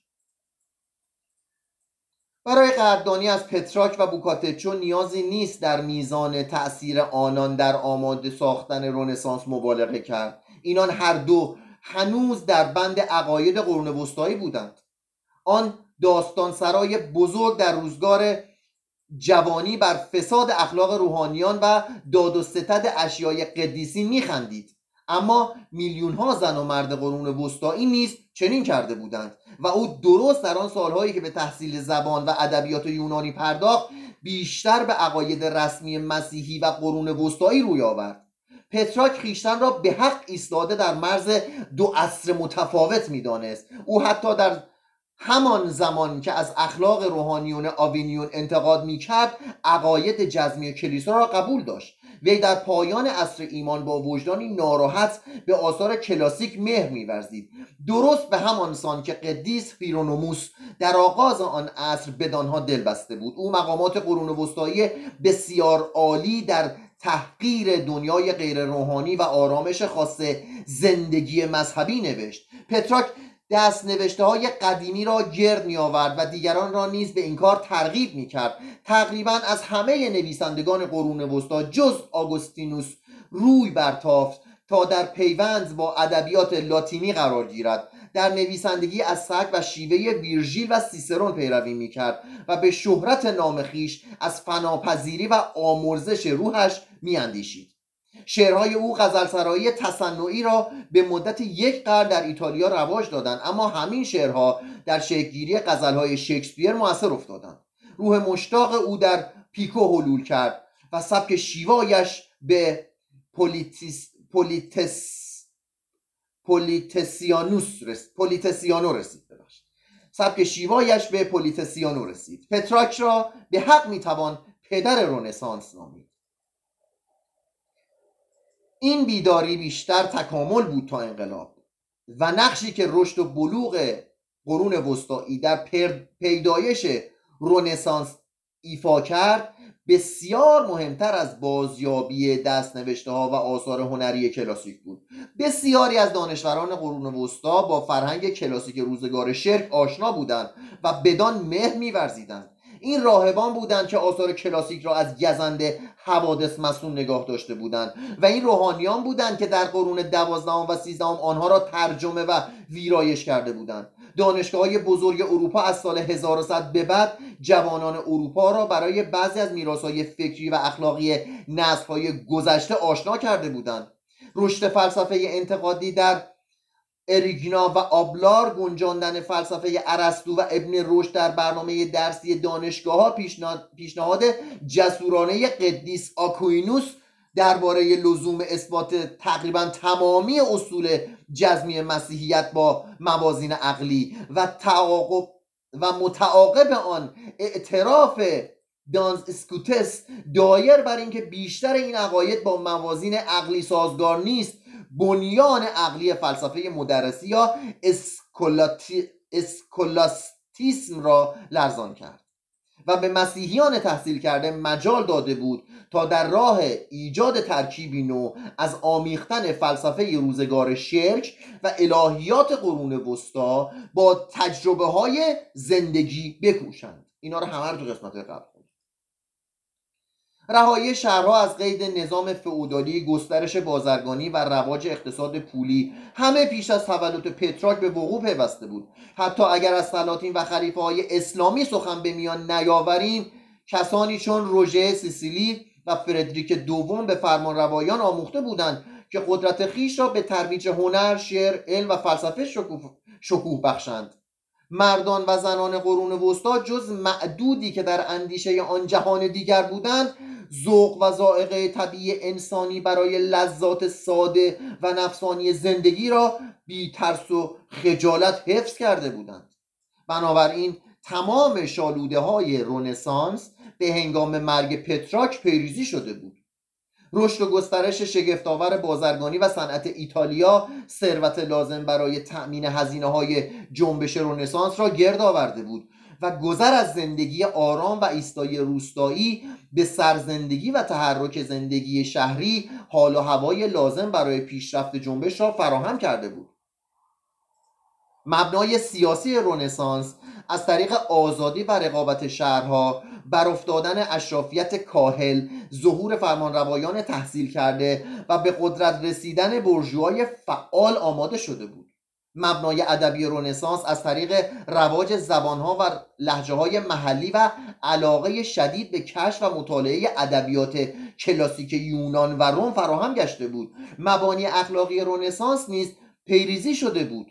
برای قدردانی از پترارک و بوکاچو نیازی نیست در میزان تأثیر آنان در آماده ساختن رنسانس مبالغه کرد. اینان هر دو هنوز در بند عقاید قرون وسطایی بودند. آن داستانسرای بزرگ در روزگار جوانی بر فساد اخلاق روحانیان و داد و ستد اشیای قدیسی میخندید، اما میلیون‌ها زن و مرد قرون وسطایی نیز چنین کرده بودند و او درست در آن سالهایی که به تحصیل زبان و ادبیات یونانی پرداخت، بیشتر به عقاید رسمی مسیحی و قرون وسطایی روی آورد. پترارک خویشتن را به حق ایستاده در مرز 2 عصر متفاوت می‌دانست. او حتی در همان زمان که از اخلاق روحانیون آوینیون انتقاد می‌کرد، عقاید جزمی کلیسا را قبول داشت. وی در پایان عصر ایمان با وجدانی ناراحت به آثار کلاسیک مهر می‌ورزید، درست به همان سان که قدیس هیرونوموس در آغاز آن عصر بدانها دل بسته بود. او مقامات قرون وسطایی بسیار عالی در تحقیر دنیای غیر روحانی و آرامش خاص زندگی مذهبی نوشت. پترارک دست نوشته‌های قدیمی را گرد می‌آورد و دیگران را نیز به این کار ترغیب می‌کرد. تقریباً از همه نویسندگان قرون وسطا جز آگوستینوس روی برتافت تا در پیوند با ادبیات لاتینی قرار گیرد. در نویسندگی از سبک و شیوه ویرژیل و سیسرون پیروی می‌کرد و به شهرت نام خویش از فناپذیری و آمرزش روحش می‌اندیشید. شعرهای او غزلسرایی تصنعی را به مدت 1 قرن در ایتالیا رواج دادند، اما همین شعرها در شکل‌گیری غزلهای شکسپیر مؤثر افتادند. روح مشتاق او در پیکو حلول کرد و سبک شیوایش به پولیتسیانو رسید. پترارک را به حق میتوان پدر رنسانس نامید. این بیداری بیشتر تکامل بود تا انقلاب و نقشی که رشد و بلوغ قرون وسطایی در پیدایش رنسانس ایفا کرد بسیار مهمتر از بازیابی دست‌نوشته‌ها و آثار هنری کلاسیک بود. بسیاری از دانشوران قرون وسطا با فرهنگ کلاسیک روزگار شرق آشنا بودند و بدان مهر می‌ورزیدند. این راهبان بودند که آثار کلاسیک را از گزند حوادث مصون نگاه داشته بودند و این روحانیان بودند که در قرون 12 و 13 آنها را ترجمه و ویرایش کرده بودند. دانشگاه‌های بزرگ اروپا از سال 1100 به بعد جوانان اروپا را برای بعضی از میراث‌های فکری و اخلاقی نسل‌های گذشته آشنا کرده بودند. رشد فلسفه انتقادی در اریگنا و آبلار، گنجاندن فلسفه ارسطو و ابن رشد در برنامه درسی دانشگاه‌ها، پیشنهاد جسورانه قدیس آکوینوس درباره لزوم اثبات تقریباً تمامی اصول جزمی مسیحیت با موازین عقلی و متعاقب آن اعتراف دانز اسکوتس دایر بر اینکه بیشتر این عقاید با موازین عقلی سازگار نیست، بنیان عقلی فلسفه مدرسی یا اسکولاستیسم را لرزان کرد و به مسیحیان تحصیل کرده مجال داده بود تا در راه ایجاد ترکیبی نو از آمیختن فلسفه روزگار شرک و الهیات قرون وسطا با تجربه های زندگی بکوشند. اینا رو همه رو تو قسمت قبل خوندیم. رهایی شهرها از قید نظام فئودالی، گسترش بازرگانی و رواج اقتصاد پولی همه پیش از تولد پترارک به وقوع پیوسته بود. حتی اگر از سلاطین و خلیفه‌های اسلامی سخن به میان نیاوریم، کسانی چون روژه سیسیلی و فردریک دوم به فرمانروایان آموخته بودند که قدرت خیش را به ترویج هنر، شعر، علم و فلسفه شکوه بخشند. مردان و زنان قرون وسطا جز معدودی که در اندیشه آن جهان دیگر بودند، ذوق و ذائقه طبیعی انسانی برای لذات ساده و نفسانی زندگی را بی ترس و خجالت حفظ کرده بودند. بنابراین تمام شالوده های رنسانس به هنگام مرگ پترارک پیریزی شده بود. رشد و گسترش شگفت‌آور بازرگانی و صنعت ایتالیا ثروت لازم برای تأمین هزینه‌های جنبش رنسانس را گرد آورده بود و گذر از زندگی آرام و ایستای روستایی به سرزندگی و تحرک زندگی شهری حال و هوای لازم برای پیشرفت جنبش را فراهم کرده بود. مبنای سیاسی رنسانس از طریق آزادی و رقابت شهرها، برافتادن اشرافیت کاهل، ظهور فرمانروایان تحصیل کرده و به قدرت رسیدن بورژوای فعال آماده شده بود. مبنای ادبی رنسانس از طریق رواج زبانها و لهجه‌های محلی و علاقه شدید به کشف و مطالعه ادبیات کلاسیک یونان و روم فراهم گشته بود. مبانی اخلاقی رنسانس نیز پیریزی شده بود.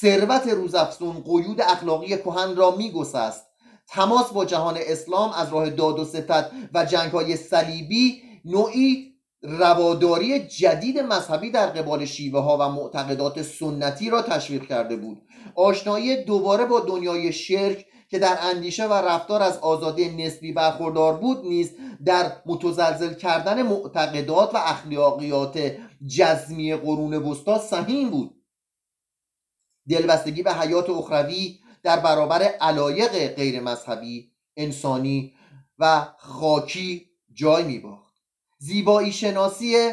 ثروت روزافزون قیود اخلاقی کهن را می‌گسست. تماس با جهان اسلام از راه داد و ستد و جنگ‌های صلیبی نوعی رواداری جدید مذهبی در قبال شیوه‌ها و معتقدات سنتی را تشویق کرده بود. آشنایی دوباره با دنیای شرک که در اندیشه و رفتار از آزادی نسبی برخوردار بود نیز در متزلزل کردن معتقدات و اخلاقیات جزمی قرون وسطا سهیم بود. دلبستگی به حیات اخروی در برابر علایق غیر مذهبی، انسانی و خاکی جای می‌باخت. زیبایی شناسی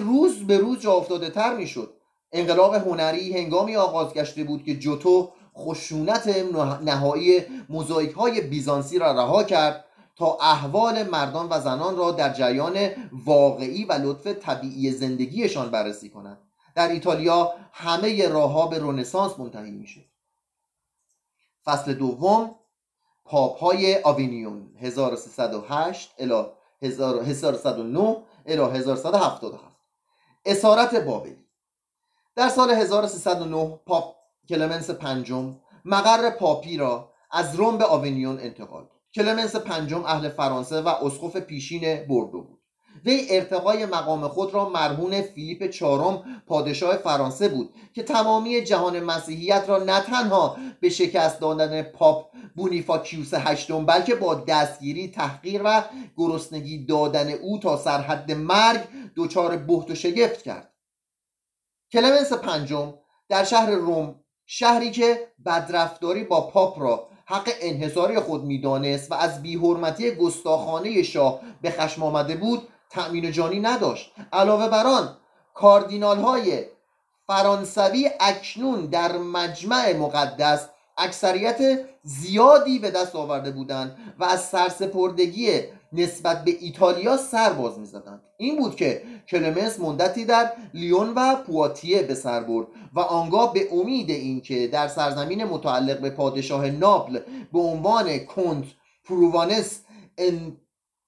روز به روز جا افتاده‌تر می‌شد. انقلاب هنری هنگامی آغاز گشته بود که جوتو خشونت نهایی موزاییک‌های بیزانسی را رها کرد تا احوال مردان و زنان را در جریان واقعی و لطف طبیعی زندگیشان بررسی کند. در ایتالیا همه راه‌ها به رنسانس منتهی می‌شد. فصل دوم، پاپ‌های آوینیون 1308 الی 1109 الی 1177. اسارت بابلی. در سال 1309 پاپ کلمنس پنجم مقر پاپی را از روم به آوینیون انتقال داد. کلمنس پنجم اهل فرانسه و اسقف پیشین بوردو بود. وی ارتقای مقام خود را مرهون فیلیپ چهارم پادشاه فرانسه بود که تمامی جهان مسیحیت را نه تنها به شکست دادن پاپ بونیفاکیوس هشتم بلکه با دستگیری، تحقیر و گرسنگی دادن او تا سرحد مرگ دچار بهت و شگفت کرد. کلمنس پنجم در شهر روم، شهری که بدرفتاری با پاپ را حق انحصاری خود می‌دانست و از بی‌حرمتی گستاخانه شاه به خشم آمده بود، تأمین جانی نداشت. علاوه بر آن، کاردینال‌های فرانسوی اکنون در مجمع مقدس اکثریت زیادی به دست آورده بودند و از سرسپردگی نسبت به ایتالیا سر باز می‌زدند. این بود که کلمنس مدتی در لیون و پواتیه به سر برد و آنگاه به امید اینکه در سرزمین متعلق به پادشاه ناپل به عنوان کنت پرووانس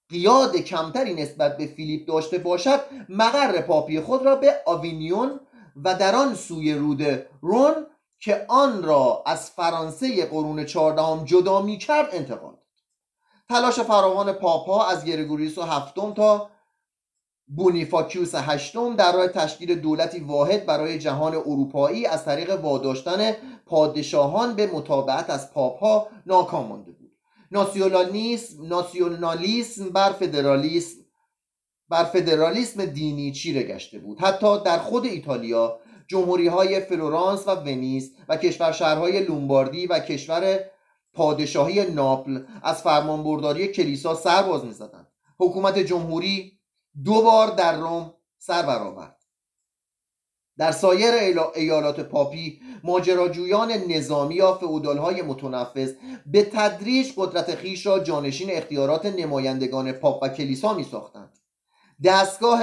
قیاد کمتری نسبت به فیلیپ داشته باشد، مقر پاپی خود را به آوینیون و در آن سوی رود رون که آن را از فرانسه قرون 14 جدا می‌کرد انتقال داد. تلاش فراوان پاپ‌ها از گرگوریوس هفتم تا بونیفاکیوس هشتم در راه تشکیل دولتی واحد برای جهان اروپایی از طریق واداشتن پادشاهان به متابعت از پاپ‌ها ناکام مانده بود. ناسیونالیسم بر فدرالیسم دینی چیره گشته بود. حتی در خود ایتالیا جمهوری‌های فلورانس و ونیز و کشور شهرهای لومباردی و کشور پادشاهی ناپل از فرمانبرداری کلیسا سرباز می‌زدند. حکومت جمهوری 2 بار در روم سر برآورد. در سایر ایالات پاپی ماجراجویان نظامی یا فئودال‌های متنفذ به تدریج قدرت خیش را جانشین اختیارات نمایندگان پاپ و کلیسا می‌ساختند. دستگاه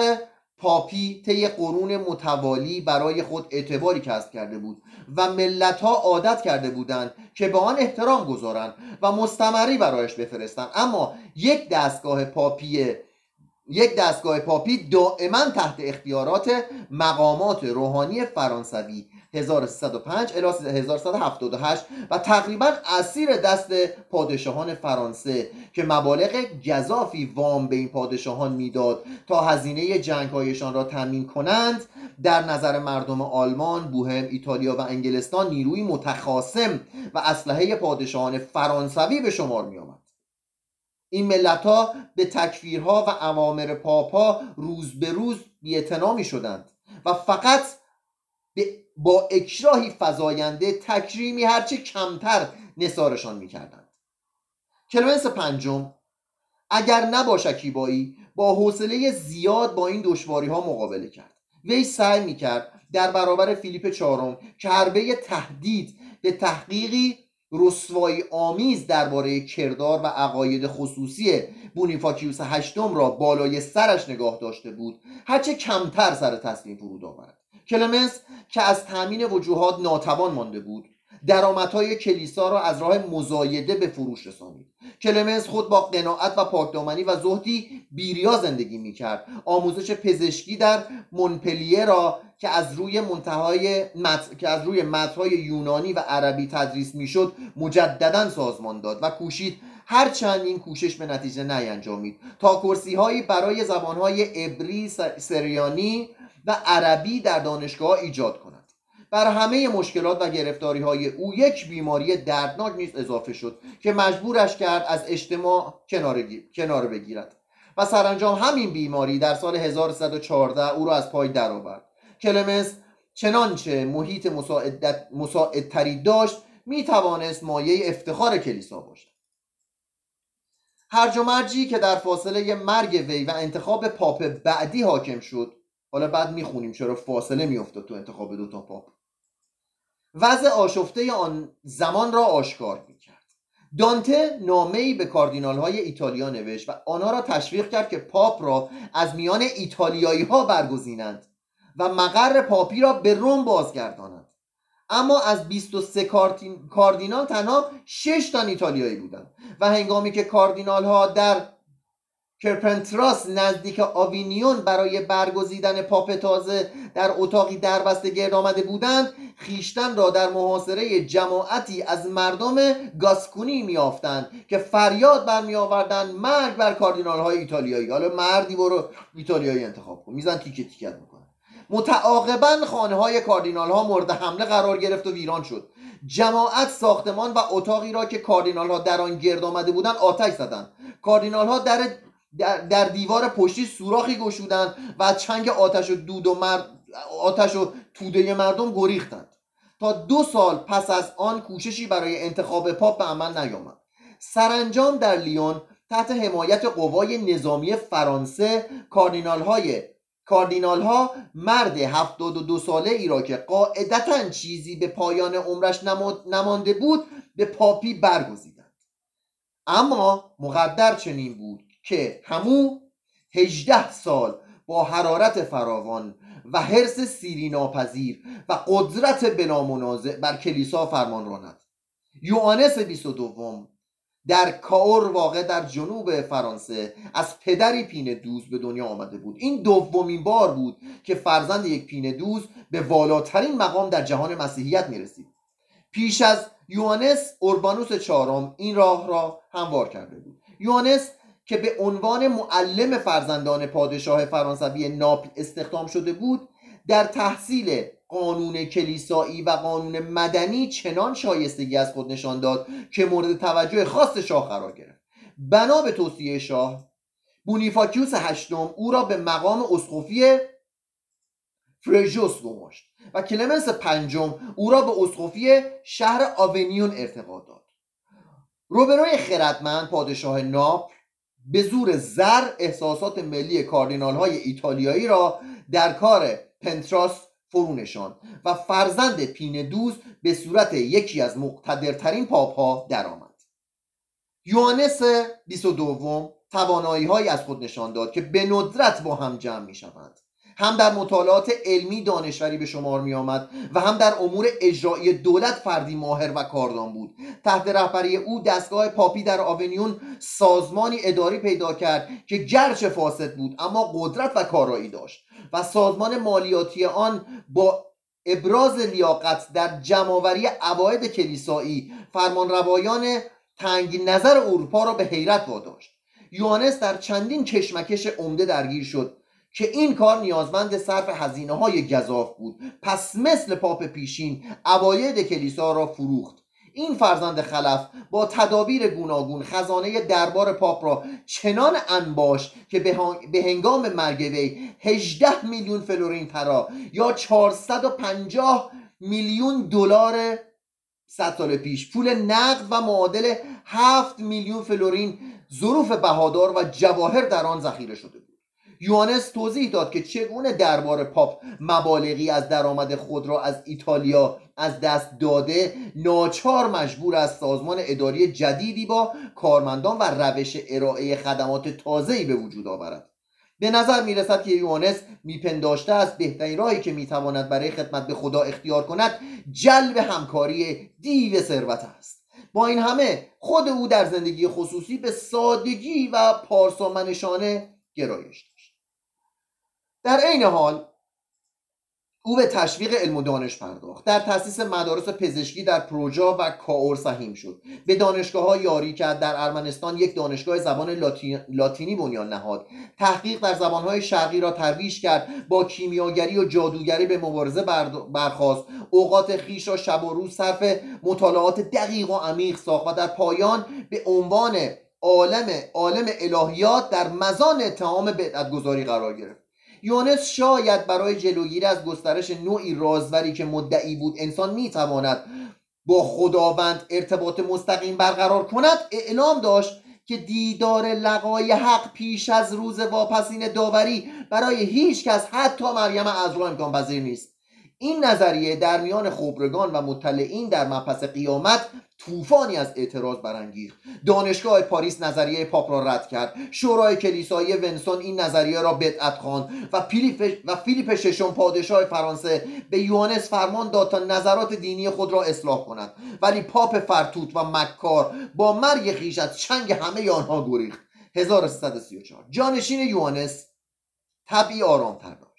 پاپی طی قرون متوالی برای خود اعتباری کسب کرده بود و ملت‌ها عادت کرده بودند که به آن احترام گذارند و مستمری برایش بفرستند، اما یک دستگاه پاپی دائما تحت اختیارات مقامات روحانی فرانسوی 1305 الی 1178 و تقریبا اسیر دست پادشاهان فرانسه که مبالغ گزافی وام به این پادشاهان میداد تا هزینه جنگ‌هایشان را تامین کنند، در نظر مردم آلمان، بوهم، ایتالیا و انگلستان نیروی متخاصم و اسلحه پادشاهان فرانسوی به شمار می‌آمد. این ملت‌ها به تکفیرها و اوامر پاپا روز به روز بی‌اعتنا می‌شدند و فقط با اکراهی فزاینده تکریمی هرچه کمتر نثارشان می‌کردند. کلمنس پنجم اگر نه با شکیبایی با حوصله زیاد با این دشواری‌ها مقابله کرد. وی سعی می‌کرد در برابر فیلیپ چهارم که حربه تهدید به تحقیقی رسوایی آمیز درباره کردار و عقاید خصوصی بونیفاکیوس هشتم را بالای سرش نگاه داشته بود، هرچه کمتر سر تصمیم فرود آورد. کلمنس که از تامین وجوهات ناتوان مانده بود، درآمدهای کلیسا را از راه مزایده به فروش رسانید. کلمنس خود با قناعت و پاکدامنی و زهدی بیریا زندگی می‌کرد. آموزش پزشکی در مونپلیه را که از روی متن‌های یونانی و عربی تدریس می‌شد مجدداً سازمان داد و کوشید، هرچند این کوشش به نتیجه نینجامید، تا کرسی‌هایی برای زبان‌های عبری، سریانی و عربی در دانشگاه ایجاد کند. بر همه مشکلات و گرفتاری‌های او یک بیماری دردناک نیز اضافه شد که مجبورش کرد از اجتماع کنار بگیرد و سرانجام همین بیماری در سال 1114 او را از پای درآورد. کلمنس چنانچه محیط مساعدتری داشت می‌توانست مایه افتخار کلیسا باشد. هرج و مرجی که در فاصله مرگ وی و انتخاب پاپ بعدی حاکم شد، حالا بعد می‌خونیم چرا فاصله می‌افتاد تو انتخاب 2 تا پاپ، وضع آشفته آن زمان را آشکار می‌کرد. دانته نامه‌ای به کاردینال‌های ایتالیا نوشت و آنها را تشویق کرد که پاپ را از میان ایتالیایی‌ها برگزینند و مقر پاپی را به روم بازگردانند. اما از 23 کاردینال تنها 6 تن ایتالیایی بودند و هنگامی که کاردینال‌ها در کرپنتراس نزدیک آوینیون برای برگزیدن پاپ تازه در اتاقی دربسته گرد آمده بودند، خیشتن را در محاصره جماعتی از مردم گاسکونی میافتند که فریاد برمی‌آوردند مرگ بر کاردینال‌های ایتالیایی. حالا مردی برو ایتالیایی انتخاب کن، میزن تیکه تیکه میکنن. متعاقباً خانه‌های کاردینال‌ها مورد حمله قرار گرفت و ویران شد. جماعت ساختمان و اتاقی را که کاردینال‌ها در آن گرد آمده بودند آتش زدند. کاردینال‌ها در دیوار پشتی سوراخی گشودند و از چنگ آتش و توده مردم گریختند. تا 2 سال پس از آن کوششی برای انتخاب پاپ به عمل نیامد. سرانجام در لیون تحت حمایت قوای نظامی فرانسه کاردینال‌ها مرد 72 ساله ای را که قاعدتاً چیزی به پایان عمرش نمانده بود به پاپی برگزیدند. اما مقدر چنین بود که همو 18 سال با حرارت فراوان و حرص سیری ناپذیر و قدرت بلامنازع بر کلیسا فرمان راند. یوانس 22 در کاور واقع در جنوب فرانسه از پدری پینه دوز به دنیا آمده بود. این 2مین بار بود که فرزند یک پینه دوز به والاترین مقام در جهان مسیحیت میرسید. پیش از یوانس اوربانوس 4 این راه را هموار کرده بود. یوانس که به عنوان معلم فرزندان پادشاه فرانسوی ناپل استخدام شده بود، در تحصیل قانون کلیسایی و قانون مدنی چنان شایستگی از خود نشان داد که مورد توجه خاص شاه قرار گرفت. بنا به توصیه شاه، بونیفاکیوس هشتم او را به مقام اسقفی فرجوس گماشت و کلمنس پنجم او را به اسقفی شهر آونیون ارتقا داد. روبروی خردمند پادشاه ناپل به زور زر احساسات ملی کاردینال های ایتالیایی را در کار پنتراس فرونشان و فرزند پینه دوز به صورت یکی از مقتدرترین پاپ ها درآمد. یوانس 22 توانایی های از خود نشان داد که به ندرت با هم جمع می شوند. هم در مطالعات علمی دانشوری به شمار می آمد و هم در امور اجرایی دولت فردی ماهر و کاردان بود. تحت رهبری او دستگاه پاپی در آونیون سازمانی اداری پیدا کرد که گرچه فاسد بود اما قدرت و کارایی داشت و سازمان مالیاتی آن با ابراز لیاقت در جمع‌آوری عواید کلیسایی فرمانروایان تنگ نظر اروپا را به حیرت واداشت. یوانس در چندین کشمکش عمده درگیر شد که این کار نیازمند صرف هزینه‌های گزاف بود. پس مثل پاپ پیشین عواید کلیسا را فروخت. این فرزند خلف با تدابیر گوناگون خزانه دربار پاپ را چنان انباشت که به هنگام مرگ وی 18 میلیون فلورین ترا یا 450 میلیون دلار 100 سال پیش پول نقد و معادل 7 میلیون فلورین ظروف بهادار و جواهر در آن ذخیره شده بود. یوانس توضیح داد که چگونه دربار پاپ مبالغی از درآمد خود را از ایتالیا از دست داده، ناچار مجبور است سازمان اداری جدیدی با کارمندان و روش ارائه خدمات تازه‌ای به وجود آورد. به نظر می‌رسد که یوانس میپنداشته است بهترین راهی که میتواند برای خدمت به خدا اختیار کند جلب همکاری دیو ثروت است. با این همه خود او در زندگی خصوصی به سادگی و پارسامنشانه گرایش داشت. در عین حال او به تشویق علم و دانش پرداخت. در تأسیس مدارس پزشکی در پروژا و کائور سهیم شد. به دانشگاه‌ها یاری کرد. در ارمنستان یک دانشگاه زبان لاتینی بنیان نهاد. تحقیق در زبان‌های شرقی را ترویج کرد. با کیمیاگری و جادوگری به مبارزه برخاست. اوقات خویش را شب و روز صرف مطالعات دقیق و عمیق ساخت و در پایان به عنوان عالم الهیات در مزان اتهام بدعت‌گذاری قرار گرفت. یونس شاید برای جلوگیری از گسترش نوعی رازوری که مدعی بود انسان میتواند با خداوند ارتباط مستقیم برقرار کند، اعلام داشت که دیدار لقای حق پیش از روز واپسین داوری برای هیچ کس حتی مریم عذرا امکان پذیر نیست. این نظریه در میان خبرگان و مطلعین در مبحث قیامت طوفانی از اعتراض برانگیخت. دانشگاه پاریس نظریه پاپ را رد کرد. شورای کلیسایی ونسون این نظریه را بدعت خواند و فیلیپ ششم پادشاه فرانسه به یوانس فرمان داد تا نظرات دینی خود را اصلاح کند، ولی پاپ فرتوت و مکار با مرگ خویش از چنگ همه آنها گریخت. 1334 جانشین یوانس طبعی آرام‌تر داشت.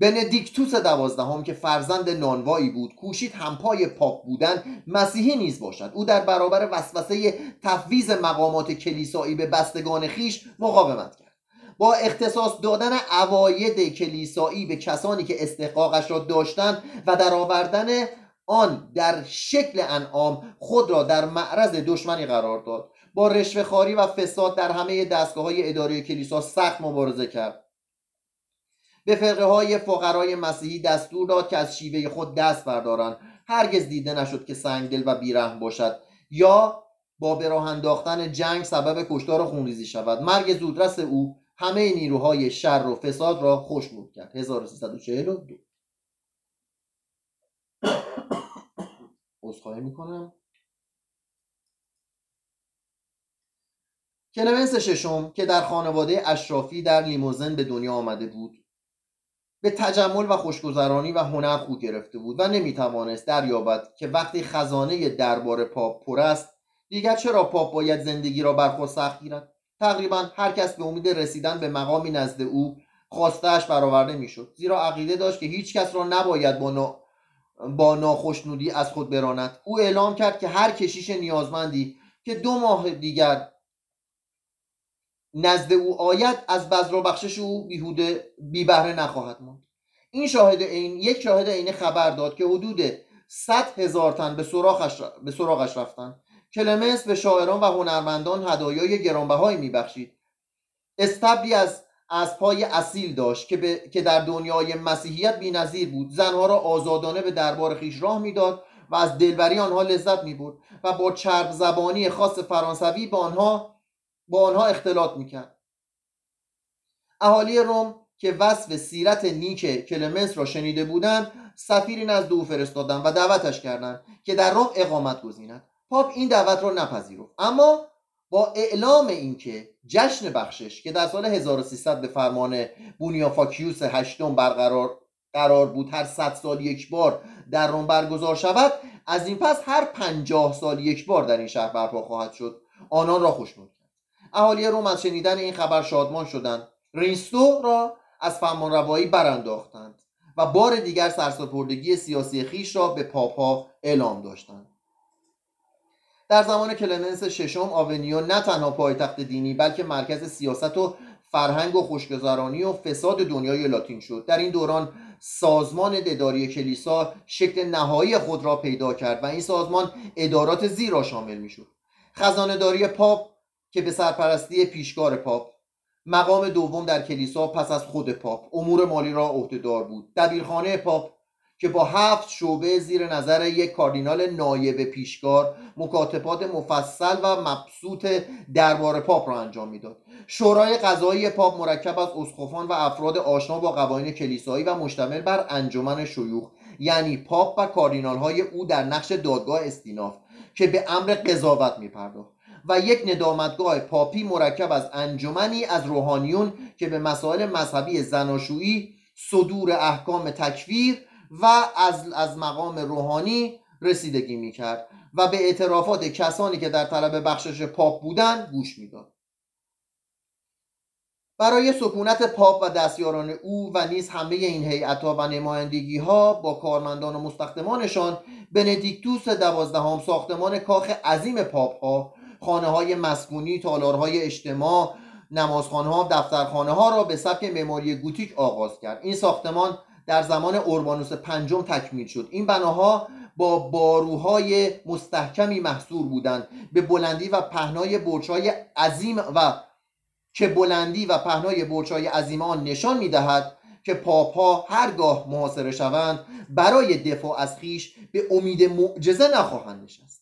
بندیکتوس 12 که فرزند نانوایی بود کوشید همپای پاپ بودن مسیحی نیز باشد. او در برابر وسوسه تفویض مقامات کلیسایی به بستگان خیش مقاومت کرد. با اختصاص دادن عواید کلیسایی به کسانی که استحقاقش را داشتند و در آوردن آن در شکل انعام خود را در معرض دشمنی قرار داد. با رشوه‌خواری و فساد در همه دستگاه‌های اداری کلیسا سخت مبارزه کرد. به فرقه های فقرای مسیحی دستور داد که از شیوه خود دست بردارند. هرگز دیده نشد که سنگدل و بیرحم باشد یا با به راه انداختن جنگ سبب کشتار و خونریزی شود. مرگ زودرس او همه نیروهای شر و فساد را خشنود کرد. 1342 عذرخواهی میکنم. کلمنس ششم که در خانواده اشرافی در لیموزن به دنیا آمده بود، به تجمل و خوشگذرانی و هنر خو گرفته بود و نمیتوانست دریابد که وقتی خزانه دربار پاپ پر است دیگر چرا پاپ باید زندگی را بر خود سخت گیرد. تقریبا هر کس به امید رسیدن به مقامی نزد او خواسته‌اش برآورده میشد، زیرا عقیده داشت که هیچ کس را نباید با ناخشنودی از خود براند. او اعلام کرد که هر کشیش نیازمندی که 2 ماه دیگر نزد او آید از بذر و بخشش او بی بهره نخواهد ماند. این شاهد عین یک شاهد عین خبر داد که حدود 100 هزار تن به سراغش رفتن. کلمنس به شاعران و هنرمندان هدایای گرانبهایی میبخشید. استبلی از اسبهای اصیل داشت که در دنیای مسیحیت بی‌نظیر بود. زنها را آزادانه به دربار خیش راه میداد و از دلبری آنها لذت می‌برد و با چرب زبانی خاص فرانسوی با آنها اختلاط می‌کرد. اهالی روم که وصف سیرت نیک کلمنس را شنیده بودند، سفیری نزد او فرستادند و دعوتش کردند که در روم اقامت گزیند. پاپ این دعوت را نپذیرفت، اما با اعلام اینکه جشن بخشش که در سال 1300 به فرمان بونیفاکیوس هشتم قرار بود هر 100 سال یک بار در روم برگزار شود، از این پس هر 50 سال یک بار در این شهر برپا خواهد شد، آنان را خوشنود کرد. اهالی روم از شنیدن این خبر شادمان شدند. ریستو را از فرمانروایی برانداختند و بار دیگر سرسپردگی سیاسی خیش را به پاپا اعلام داشتند. در زمان کلمنس ششم، آونیون نه تنها پایتخت دینی بلکه مرکز سیاست و فرهنگ و خوشگذرانی و فساد دنیای لاتین شد. در این دوران سازمان اداری کلیسا شکل نهایی خود را پیدا کرد و این سازمان ادارات زیر را شامل می شد: خزانه‌داری پاپ که به سرپرستی پیشکار پاپ، مقام دوم در کلیسا پس از خود پاپ، امور مالی را عهده‌دار بود، دبیرخانه پاپ که با 7 شعبه زیر نظر یک کاردینال نایب پیشکار مکاتبات مفصل و مبسوط دربار پاپ را انجام میداد. شورای قضایی پاپ مرکب از اسقفان و افراد آشنا با قوانین کلیسایی و مشتمل بر انجمن شیوخ، یعنی پاپ و کاردینال‌های او در نقش دادگاه استیناف که به امر قضاوت می‌پرداخت، و یک ندامتگاه پاپی مرکب از انجمنی از روحانیون که به مسائل مذهبی زناشویی، صدور احکام تکفیر و از مقام روحانی رسیدگی میکرد و به اعترافات کسانی که در طلب بخشش پاپ بودند گوش میداد. برای سکونت پاپ و دستیاران او و نیز همه این هیئت‌ها و نمایندگی‌ها با کارمندان و مستخدمانشان، بندیکتوس 12 ساختمان کاخ عظیم پاپ‌ها، خانه‌های مسکونی، تالارهای اجتماع، نمازخانه‌ها، دفترخانه‌ها را به سبک معماری گوتیک آغاز کرد. این ساختمان در زمان اوربانوس پنجم تکمیل شد. این بناها با باروهای مستحکمی محصور بودند که بلندی و پهنای برج‌های عظیم آن نشان می‌دهد که پاپ‌ها هرگاه محاصره شوند برای دفاع از خویش به امید معجزه نخواهند نشست.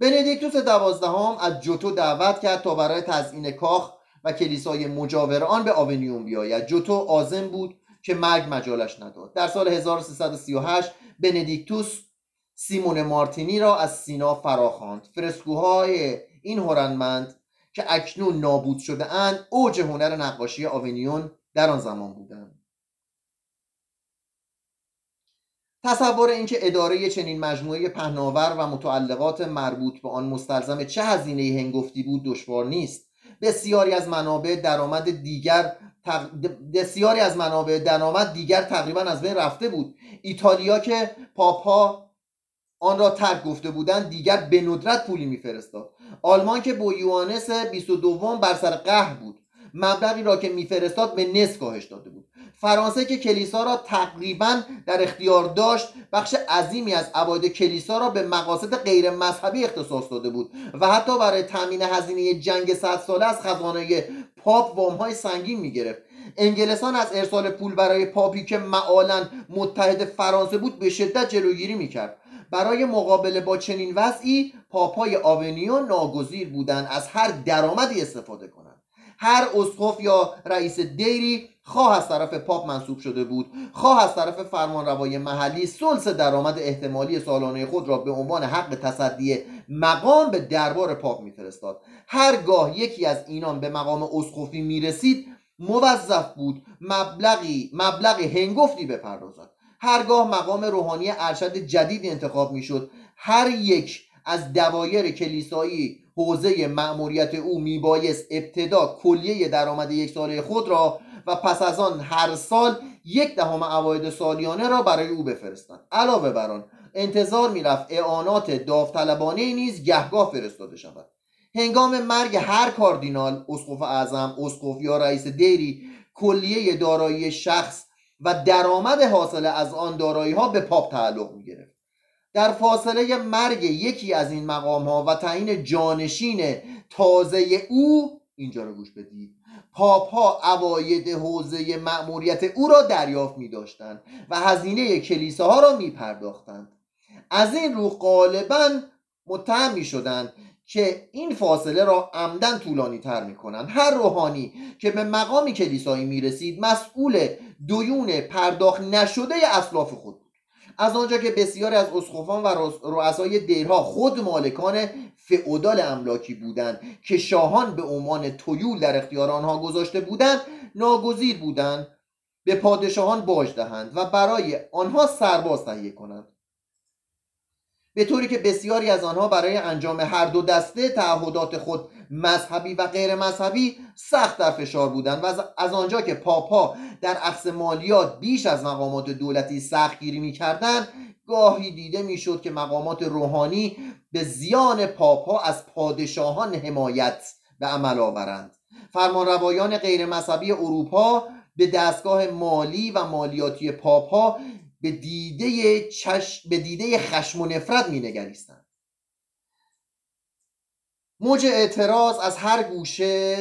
بندیکتوس 12 از جوتو دعوت کرد تا برای تزیین کاخ و کلیسای مجاور آن به آونیون بیاید. جوتو عازم بود که مرگ مجالش نداد. در سال 1338 بندیکتوس سیمون مارتینی را از سینا فراخواند. فرسکوهای این هنرمند که اکنون نابود شده اند، اوج هنر نقاشی آونیون در آن زمان بودند. تصور اینکه اداره چنین مجموعه پهناور و متعلقات مربوط به آن مستلزم چه هزینه هنگفتی بود دشوار نیست. بسیاری از منابع درآمد دیگر تقریبا از بین رفته بود. ایتالیا که پاپا آن را ترک گفته بودند دیگر به ندرت پولی می‌فرستاد. آلمان که با یوانس 22 بر سر قهر بود، مبلغی را که می‌فرستاد به نصف کاهش داده بود. فرانسه که کلیسا را تقریبا در اختیار داشت، بخش عظیمی از عواید کلیسا را به مقاصد غیر مذهبی اختصاص داده بود و حتی برای تامین هزینه جنگ 100 ساله از خزانه پاپ وام‌های سنگین می‌گرفت. انگلستان از ارسال پول برای پاپی که معالاً متحد فرانسه بود به شدت جلوگیری می‌کرد. برای مقابله با چنین وضعی، پاپای آونیون ناگزیر بودند از هر درآمدی استفاده کنند. هر اسقف یا رئیس دیری خواه از طرف پاپ منصوب شده بود، خواه از طرف فرمانروای محلی، ثلث درآمد احتمالی سالانه خود را به عنوان حق تصدی مقام به دربار پاپ می‌فرستاد. هرگاه یکی از اینان به مقام اسقفی می‌رسید، موظف بود مبلغ هنگفتی بپردازد. هرگاه مقام روحانی ارشد جدید انتخاب میشد، هر یک از دوایر کلیسایی حوزه مأموریت او میبایست ابتدا کلیه درآمد یک ساله خود را و پس از آن هر سال 0.1 عواید سالیانه را برای او بفرستند. علاوه بر آن انتظار میرفت اعانات داوطلبانه نیز گهگاه فرستاده شود. هنگام مرگ هر کاردینال، اسقف اعظم، اسقف یا رئیس دیری، کلیه دارایی شخص و درآمد حاصل از آن دارایی‌ها به پاپ تعلق می‌گرفت. در فاصله مرگ یکی از این مقام‌ها و تعیین جانشین تازه او، اینجا رو گوش بدید، پاپ‌ها عواید حوزه مأموریت او را دریافت می‌داشتند و هزینه کلیساها را می‌پرداختند. از این رو غالباً متهم می‌شدند که این فاصله را عمدن طولانی تر می کنند. هر روحانی که به مقامی کلیسایی می رسید مسئول دیون پرداخت نشده اسلاف خود بود. از آنجا که بسیاری از اسقفان و رؤسای دیرها خود مالکان فئودال املاکی بودند که شاهان به عنوان تویول در اختیار آنها گذاشته بودند، ناگزیر بودند به پادشاهان باج دهند و برای آنها سرباز تهیه کنند، به طوری که بسیاری از آنها برای انجام هر دو دسته تعهدات خود، مذهبی و غیر مذهبی، سخت در فشار بودند. و از آنجا که پاپا در اخذ مالیات بیش از مقامات دولتی سختگیری می‌کردند، گاهی دیده می‌شد که مقامات روحانی به زیان پاپا از پادشاهان حمایت به عمل آورند. فرمانروایان غیر مذهبی اروپا به دستگاه مالی و مالیاتی پاپا به دیده خشم و نفرت می‌نگریستند. موج اعتراض از هر گوشه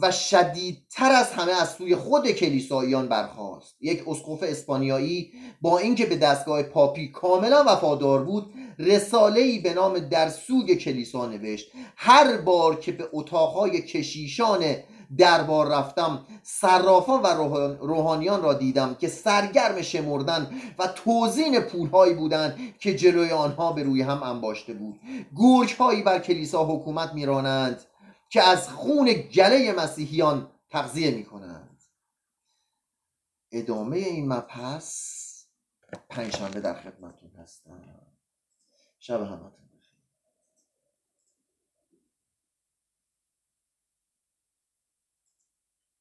و شدیدتر از همه از سوی خود کلیساییان برخاست. یک اسقف اسپانیایی با اینکه به دستگاه پاپی کاملا وفادار بود، رساله‌ای به نام در سوگ کلیسا نوشت. هر بار که به اتاق‌های کشیشان دربار رفتم، صرافان و روحانیان را دیدم که سرگرم شمردن و توزیع پولهایی بودند که جلوی آنها به روی هم انباشته بود. گرگ‌هایی بر کلیسا حکومت می‌رانند که از خون گله مسیحیان تغذیه می‌کنند. ادامه این مبحث پنجشنبه در خدمتتون هستم. شب همگی